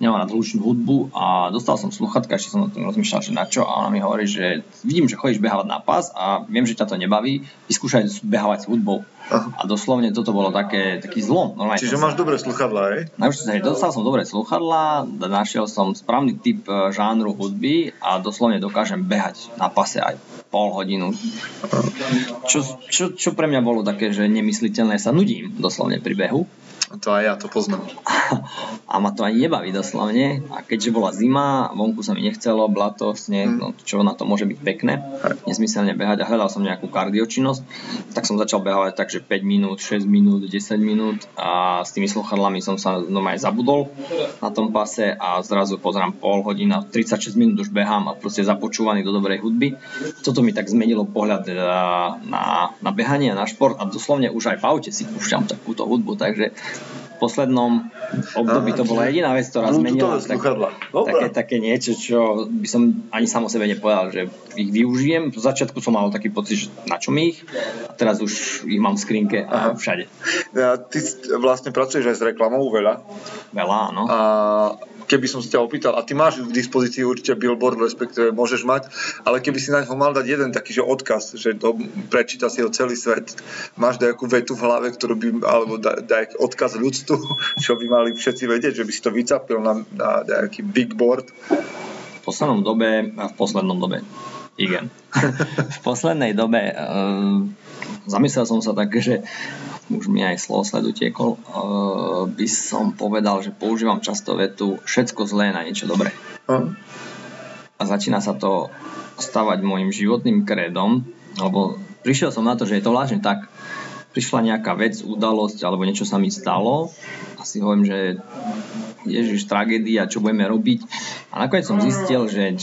nemám rád hlučnú hudbu a dostal som slúchatka, ešte som o tom rozmýšľal, že na čo, a ona mi hovorí, že vidím, že chodíš behávať na pás a viem, že ťa to nebaví, vyskúšaj behávať s hudbou. A doslovne toto bolo taký zlom. Normálne. Čiže máš dobré slúchadlá, hej? Dostal som dobré slúchadlá, našiel som správny typ žánru hudby a doslovne dokážem behať na pase aj pol hodinu. Čo pre mňa bolo také, že nemysliteľné, sa nudím doslovne pri behu. To aj ja to poznám. A ma to ani nebaví doslovne. A keďže bola zima, vonku sa mi nechcelo, blato, sneh, čo na to môže byť pekné, nesmyselne behať. A hľadal som nejakú kardiočinnosť, tak som začal behovať tak, že 5 minút, 6 minút, 10 minút a s tými slúchadlami som sa normálne zabudol na tom pase a zrazu pozerám pol hodina, 36 minút už behám a proste započúvaný do dobrej hudby. Toto mi tak zmenilo pohľad na behanie, na šport a doslovne už aj v aute si púšťam takúto hudbu, takže v poslednom období to bola jediná vec, ktorá zmenila také niečo, čo by som ani sám o sebe nepovedal, že ich využijem. V začiatku som mal taký pocit, že na čom ich, a teraz už ich mám v skrinke a všade. Ty vlastne pracuješ aj s reklamou veľa. Veľa, áno. A keby som sa ťa opýtal, a ty máš v dispozícii určite billboard, respektíve môžeš mať, ale keby si naňho mal dať jeden taký, že odkaz, že prečíta si ho celý svet, máš nejakú vetu v hlave, ktorú by, alebo nejaký odkaz ľudstvu, čo by mali všetci vedieť, že by si to vycapil na nejaký billboard? V poslednej dobe, igen. V poslednej dobe zamyslel som sa tak, že už mi aj slovosled utiekol, by som povedal, že používam často vetu všetko zlé na niečo dobré. A začína sa to stavať môjim životným krédom, lebo prišiel som na to, že je to vlastne tak. Prišla nejaká vec, udalosť, alebo niečo sa mi stalo a si hovorím, že ježiš, tragédia, čo budeme robiť. A nakoniec som zistil, že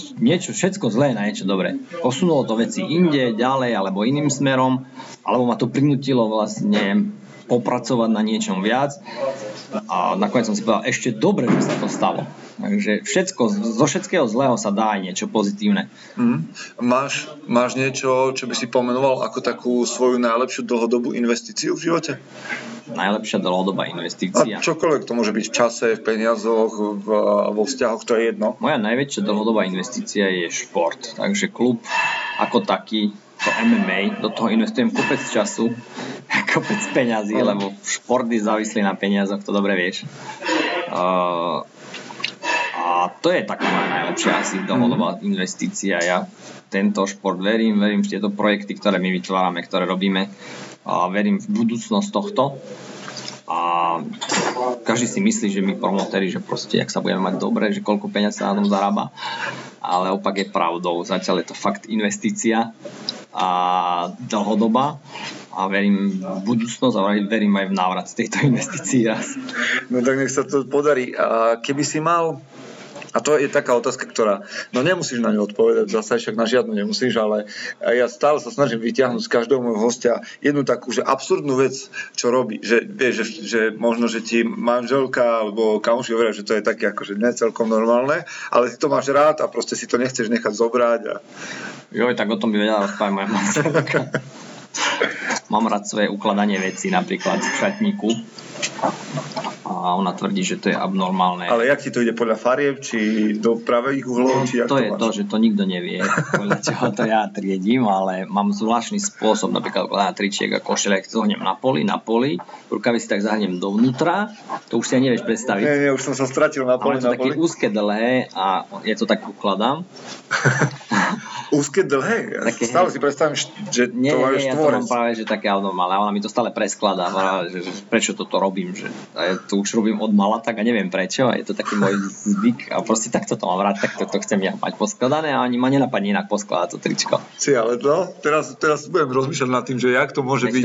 všetko zlé je na niečo dobré. Posunulo to veci inde, ďalej, alebo iným smerom, alebo ma to prinútilo vlastne popracovať na niečom viac. A nakoniec som si povedal, ešte dobre, že sa to stalo. Takže zo všetkého zlého sa dá aj niečo pozitívne. Máš niečo, čo by si pomenoval ako takú svoju najlepšiu dlhodobú investíciu v živote? Najlepšia dlhodobá investícia. A čokoľvek, to môže byť v čase, v peniazoch, vo vzťahoch, to je jedno. Moja najväčšia dlhodobá investícia je šport. Takže klub ako taký, to MMA, do toho investujem kopec času, kopec peňazí, lebo šport je závislý na peniazoch, to dobre vieš. A to je taká moja najlepšia asi dlhodobá investícia. Ja tento šport verím v tieto projekty, ktoré my vytvárame, ktoré robíme, a verím v budúcnosť tohto. A každý si myslí, že my promotéri, že proste, jak sa budeme mať dobre, že koľko peňazí sa na tom zarába. Ale opak je pravdou. Zatiaľ je to fakt investícia a dlhodobá. A verím v budúcnosť a verím aj v návrat tejto investícii raz. No tak nech sa to podarí. A keby si mal, a to je taká otázka, ktorá, no nemusíš na ňu odpovedať, zase však na žiadnu nemusíš, ale ja stále sa snažím vyťahnuť z každého môjho hostia jednu takú, že absurdnú vec, čo robí, že vieš, že možno, že ti manželka alebo kamoši hovoria, že to je také akože ne celkom normálne, ale ty to máš rád a proste si to nechceš nechať zobrať. A... Joj, tak o tom by vedela rozprávať moja manželka. Mám rád svoje ukladanie vecí napríklad v šatníku a ona tvrdí, že to je abnormálne. Ale jak ti to ide, podľa farieb či do pravých uhlov? No, či to je to, že to nikto nevie, podľa čoho to ja triedím, ale mám zvláštny spôsob napríklad ukladania tričiek a košelek, zohnem na poli, rukavice tak zahnem dovnútra, to už si ja nevieš predstaviť. Nie, už som sa stratil na poli. Ale to také úzke dlhé a ja to tak ukladám. Úzke dlhé? Také, stále si predstavím, že nie, to máš tvorec. Ja to mám práve, že také abnormálne. Ona mi to stále preskladá, že prečo toto robím. Že, a ja to už robím od mala, tak a neviem prečo. A je to taký môj zvyk. A proste takto to mám rád, takto to chcem ja mať poskladané. A ani ma nenapadne inak poskladať to tričko. Si, ale to? Teraz budem rozmýšľať nad tým, že jak to môže byť.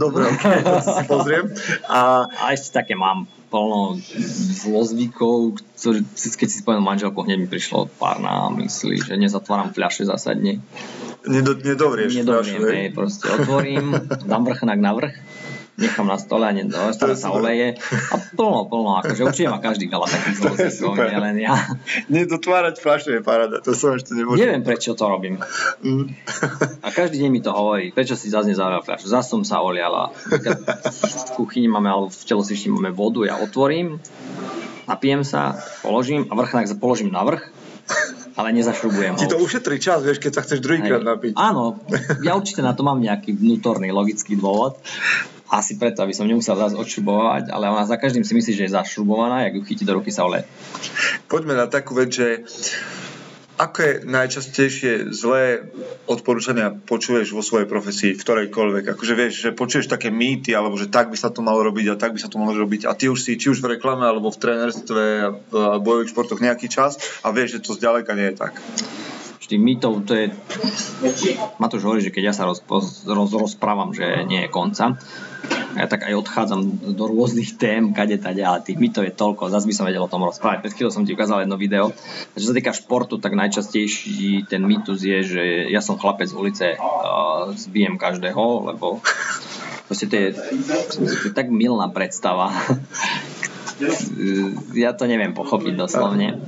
Dobre, to si pozriem. A ešte také mám plno zlozvykov, keď si spomenul manželku, hneď mi prišlo pár na mysli, že nezatváram fľaše zásadne. Nedovrieš fľašu, hej? Proste otvorím, dám vrchnák na vrch, nechám na stole a stále sa oleje a plno, akože určite má každý veľa takých zlozvykov, nie len ja. Nedotvárať fľaše je paráda, to som ešte nebol. Neviem, prečo to robím. A každý deň mi to hovorí, prečo si zase nezavral fľašu, zase som sa oliala. V kuchyni máme, alebo v telocvični máme vodu, ja otvorím, napijem sa, položím a vrchnák položím na vrch, ale nezašrubujem ho. Ti to ušetrí čas, vieš, keď sa chceš druhýkrát napiť. Áno, ja určite na to mám nejaký vnútorný logický dôvod. Asi preto, aby som nemusel zás odšrubovať, ale ona za každým si myslí, že je zašrubovaná, jak ju chytí do ruky, sa oleje. Poďme na takú vec, že ako je najčastejšie zlé odporúčania počuješ vo svojej profesii, v ktorejkoľvek? Akože vieš, že počuješ také mýty, alebo že tak by sa to malo robiť a tak by sa to malo robiť a ty už si, či už v reklame, alebo v trénerstve, v bojových športoch nejaký čas a vieš, že to zďaleka nie je tak. Tým mýtov, to je... Matúš hovorí, že keď ja sa rozprávam, že nie je konca, ja tak aj odchádzam do rôznych tém, kade, ale tých mýtov je toľko, zase by som vedel o tom rozprávať. Pred chvíľou som ti ukázal jedno video. A čo sa týka športu, tak najčastejší ten mýtus je, že ja som chlapec z ulice, zbijem každého, lebo proste to je tak mylná predstava. Ja to neviem pochopiť doslovne.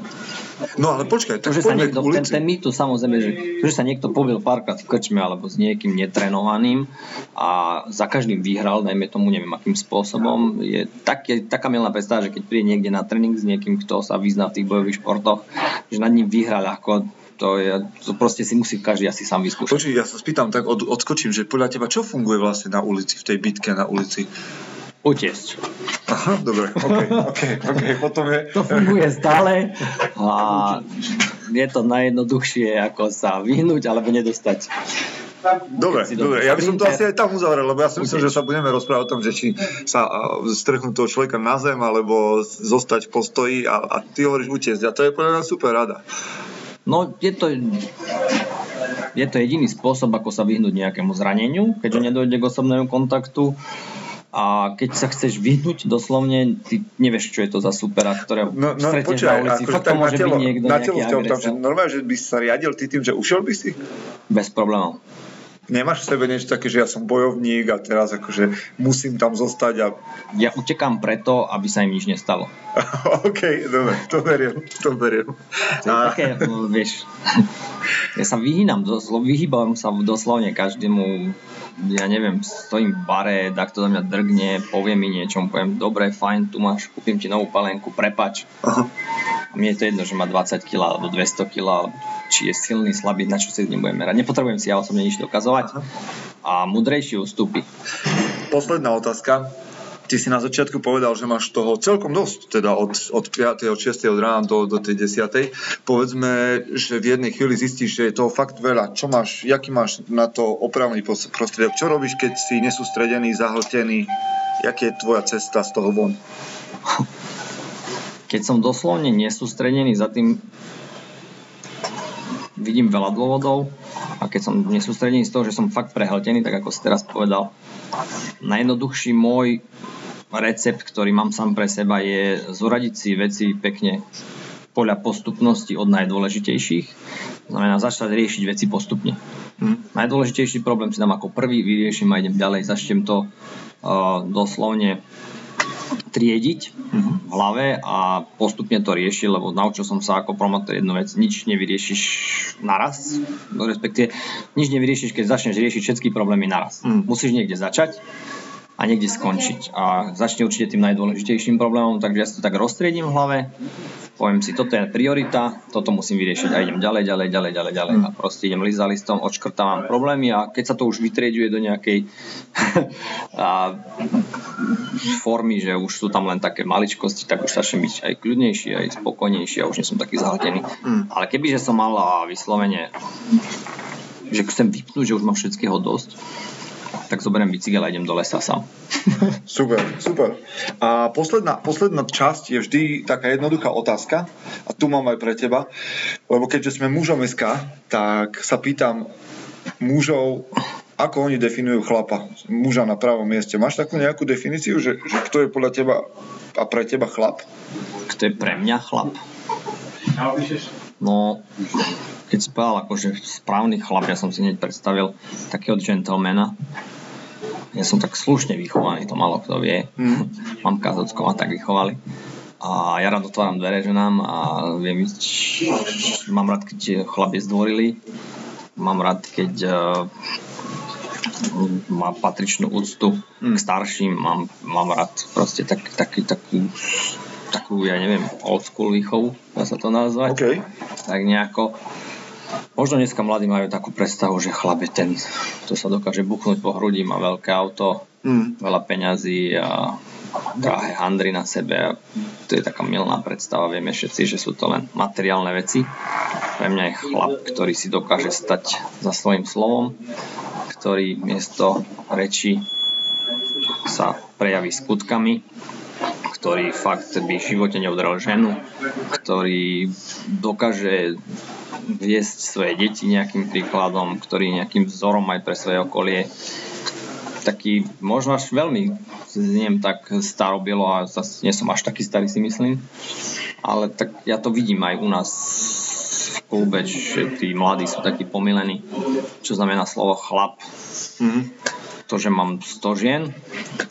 No ale počkaj, tak poďme k ulici. Ten mýtus samozrejme, že sa niekto pobil párkrát v krčme alebo s niekým netrenovaným a za každým vyhral, dajme tomu, neviem akým spôsobom. Je taká milná predstava, že keď príde niekde na tréning s niekým, kto sa vyzná v tých bojových športoch, že nad ním vyhral ako... To proste si musí každý asi sám vyskúšať. Počkaj, ja sa spýtam, tak odskočím, že podľa teba čo funguje vlastne na ulici, v tej bitke na ulici? Utiesť. Aha, dobre, ok, potom je... To funguje stále a je to najjednoduchšie, ako sa vyhnúť alebo nedostať. Dobre, ja by som to asi aj tam uzavrel, lebo ja si myslím, že sa budeme rozprávať o tom, že či sa strhnúť toho človeka na zem, alebo zostať v postoji a ty hovoríš utiesť a to je podľa mňa super rada. No, je to jediný spôsob, ako sa vyhnúť nejakému zraneniu, keďže nedojde k osobnému kontaktu. A keď sa chceš vyhnúť, doslovne, ty nevieš, čo je to za supera, ktorého stretneš na ulici. Fakt to môže byť niekto, nejaký agresor. Normálne, že by sa riadil ty tým, že ušiel by si? Bez problémov. nemáš v sebe niečo také, že ja som bojovník a teraz akože musím tam zostať a... Ja utekám preto, aby sa im nič nestalo. OK, dobre, to beriem. To je také, vieš, ja sa vyhýbam sa doslovne každému, ja neviem, stojím v bare, tak to za mňa drgne, povie mi niečo, poviem, dobre, fajn, tu máš, kúpim ti novú palenku, prepač. Aha. A mne je to jedno, že má 20 kg alebo 200 kg, či je silný, slabý, na čo si nebudem merať. Nepotrebujem si ja osobne nič dokazovať a múdrejší ustúpi. Posledná otázka. Ty si na začiatku povedal, že máš toho celkom dosť, teda od 5. od 6. od rána do tej 10. Povedzme, že v jednej chvíli zistíš, že je toho fakt veľa. Čo máš, jaký máš na to opravný prostriedok? Čo robíš, keď si nesústredený, zahltený? Jaká je tvoja cesta z toho von? Keď som doslovne nesústredený, za tým vidím veľa dôvodov a keď som nesústredený z toho, že som fakt prehltený, tak ako si teraz povedal, najjednoduchší môj recept, ktorý mám sám pre seba, je zoradiť si veci pekne podľa postupnosti od najdôležitejších. Znamená začať riešiť veci postupne. Najdôležitejší problém si dám ako prvý, vyrieším a idem ďalej. Začnem to doslovne triediť v hlave a postupne to rieši, lebo naučil som sa ako promotor jednu vec, nič nevyriešiš naraz, respektíve nič nevyriešiš, keď začneš riešiť všetky problémy naraz. Musíš niekde začať a niekde skončiť. A začne určite tým najdôležitejším problémom, takže ja si to tak roztriedím v hlave, poviem si, toto je priorita, toto musím vyriešiť a idem ďalej. A proste idem list za listom, odškrtávam problémy a keď sa to už vytrieduje do nejakej formy, že už sú tam len také maličkosti, tak už začnem byť aj kľudnejší, aj spokojnejší a už nie som taký zahltený. Ale kebyže som mal vyslovene, že chcem vypnúť, že už mám všetkého dosť, tak zoberiem bicykel a idem do lesa sám. Super. A posledná časť je vždy taká jednoduchá otázka a tu mám aj pre teba, lebo keďže sme Mužom.sk, tak sa pýtam mužov, ako oni definujú chlapa, muža na pravom mieste. Máš takú nejakú definíciu, že kto je podľa teba a pre teba chlap? Kto je pre mňa chlap? No, keď si povedal akože správny chlap, ja som si hneď predstavil takého gentlemana. Ja som tak slušne vychovaný, to málo kto vie. Mamka z ockom ma tak vychovali. A ja rád otváram dvere ženám a viem, mám rád, keď chlap je zdvorilý. Mám rád, keď má patričnú úctu k starším, mám rád proste takú, ja neviem, old school výchovu, dá sa to nazvať. Okay. Tak nejako, možno dneska mladí majú takú predstavu, že chlap je ten, kto sa dokáže buchnúť po hrudi, má veľké auto, veľa peňazí a drahé handry na sebe a to je taká mylná predstava, vieme všetci, že sú to len materiálne veci. Pre mňa je chlap, ktorý si dokáže stať za svojím slovom, ktorý miesto reči sa prejaví skutkami, ktorý fakt by v živote neudrel ženu, ktorý dokáže viesť svoje deti nejakým príkladom, ktorý nejakým vzorom aj pre svoje okolie, taký možno až veľmi zniem tak starobilo a zase nie som až taký starý, si myslím, ale tak ja to vidím aj u nás v klube, že tí mladí sú takí pomilení, čo znamená slovo chlap. To, že mám 100 žien,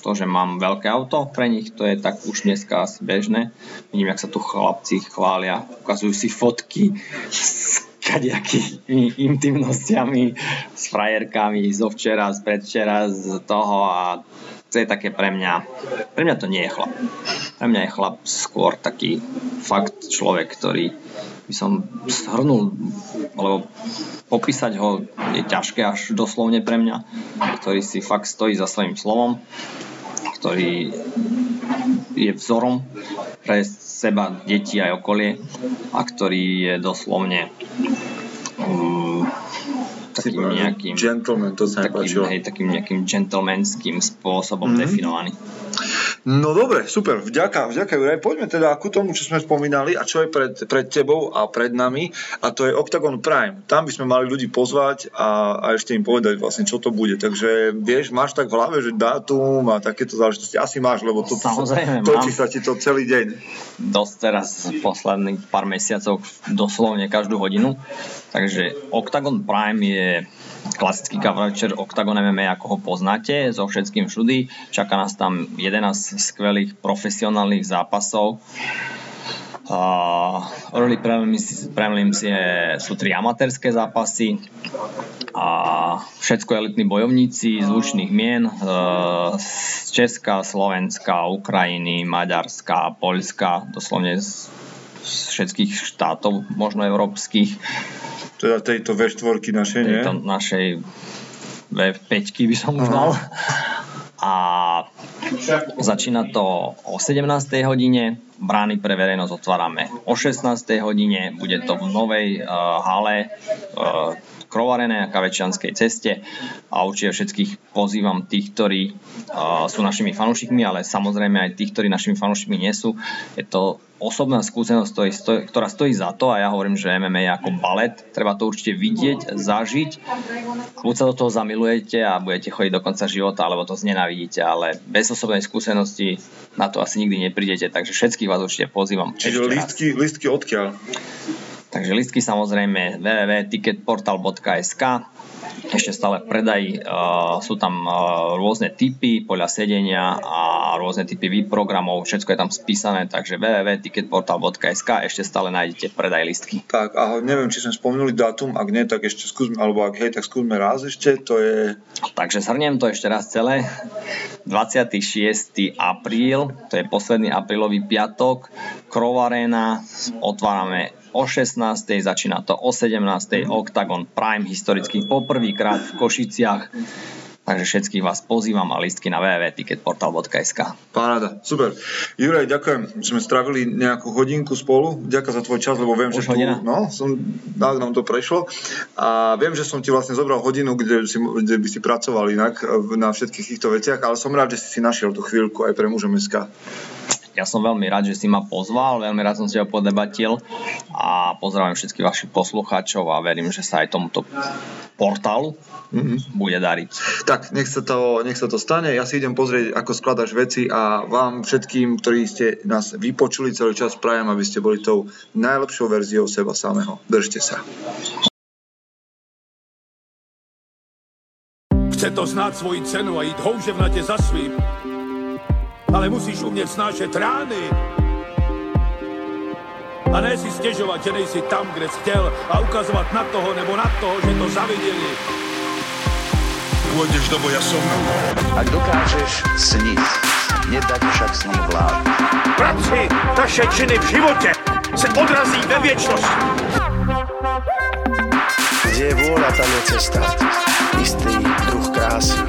to, že mám veľké auto, pre nich to je tak už dneska asi bežné. Vidím, jak sa tu chlapci chvália, ukazujú si fotky s kadejakými intimnostiami, s frajerkami zo včera, z predvčera, z toho a to je také pre mňa. Pre mňa to nie je chlap. Pre mňa je chlap skôr taký fakt človek, ktorý by som shrnul, lebo popísať ho je ťažké až doslovne pre mňa, ktorý si fakt stojí za svojím slovom, ktorý je vzorom pre seba, deti aj okolie a ktorý je doslovne takým nejakým gentleman, to sa takým nejakým gentlemanským spôsobom definovaný. No dobre, super, vďaka Juraj. Poďme teda ku tomu, čo sme spomínali a čo je pred tebou a pred nami, a to je Oktagon Prime. Tam by sme mali ľudí pozvať a ešte im povedať vlastne, čo to bude. Takže vieš, máš tak v hlave, že dátum a takéto záležitosti asi máš, lebo to točí sa ti to celý deň. Dosť teraz posledných pár mesiacov doslovne každú hodinu. Takže Oktagon Prime je klasický cover večer Oktagon MMA, ako ho poznáte, so všetkým všudy. Čaká nás tam 11 skvelých profesionálnych zápasov. Early prelims sú 3 amatérske zápasy a všetko elitní bojovníci z lučných mien z Česka, Slovenska, Ukrajiny, Maďarska, Poľska, doslovne z všetkých štátov, možno európskych. Teda tejto V4 našej, nie? Tejto našej V5 by som už mal. A začína to o 17. hodine, brány pre verejnosť otvárame o 16. hodine, bude to v novej hale Krovarené na Kavečanskej ceste a určite všetkých pozývam tých, ktorí sú našimi fanúšikmi, ale samozrejme aj tých, ktorí našimi fanúšikmi nie sú. Je to osobná skúsenosť, ktorá stojí za to a ja hovorím, že MMA je ako balet, treba to určite vidieť, zažiť, buď sa do toho zamilujete a budete chodiť do konca života, alebo to znenavidíte, ale bez osobnej skúsenosti na to asi nikdy neprídete, takže všetkých vás určite pozývam. Čiže lístky odkiaľ? Takže lístky samozrejme www.ticketportal.sk, ešte stále v predaji, sú tam rôzne typy podľa sedenia a rôzne typy výprogramov, všetko je tam spísané, takže www.ticketportal.sk ešte stále nájdete predaj lístky. Tak a neviem, či sme spomenuli dátum, ak nie, tak ešte skúsme, alebo ak hej, tak skúsme raz ešte, to je... Takže zhrniem to ešte raz celé, 26. apríl, to je posledný aprílový piatok, Krov Arena, otvárame o 16.00, začína to o 17.00, Oktagon Prime, historicky poprvýkrát v Košiciach. Takže všetkých vás pozývam a lístky na www.ticketportal.sk. Paráda, super. Juraj, ďakujem, sme strávili nejakú hodinku spolu. Ďakujem za tvoj čas, lebo viem, už že hodina. Tak nám to prešlo. A viem, že som ti vlastne zobral hodinu, kde by si pracoval inak na všetkých týchto veciach, ale som rád, že si našiel tú chvíľku aj pre Mužom.sk. Ja som veľmi rád, že si ma pozval, veľmi rád som si ho podebatil a pozdravím všetkých vašich poslucháčov a verím, že sa aj tomuto portálu bude dariť. Tak, nech sa to stane. Ja si idem pozrieť, ako skladaš veci a vám všetkým, ktorí ste nás vypočuli celý čas, prajem, aby ste boli tou najlepšou verziou seba samého. Držte sa. Chce to znáť svoji cenu a íť houževnate za svým. Ale musíš umět snášet rány a ne si stěžovat, že nejsi tam, kde jsi chtěl a ukazovat na toho nebo na toho, že to zaviděli. Půjdeš do boja som. Ak dokážeš snít, nedať však sní vlád. Práci, taše činy v životě se odrazí ve věčnost. Kde je vôľa, tam je cesta. Istý druh krásy.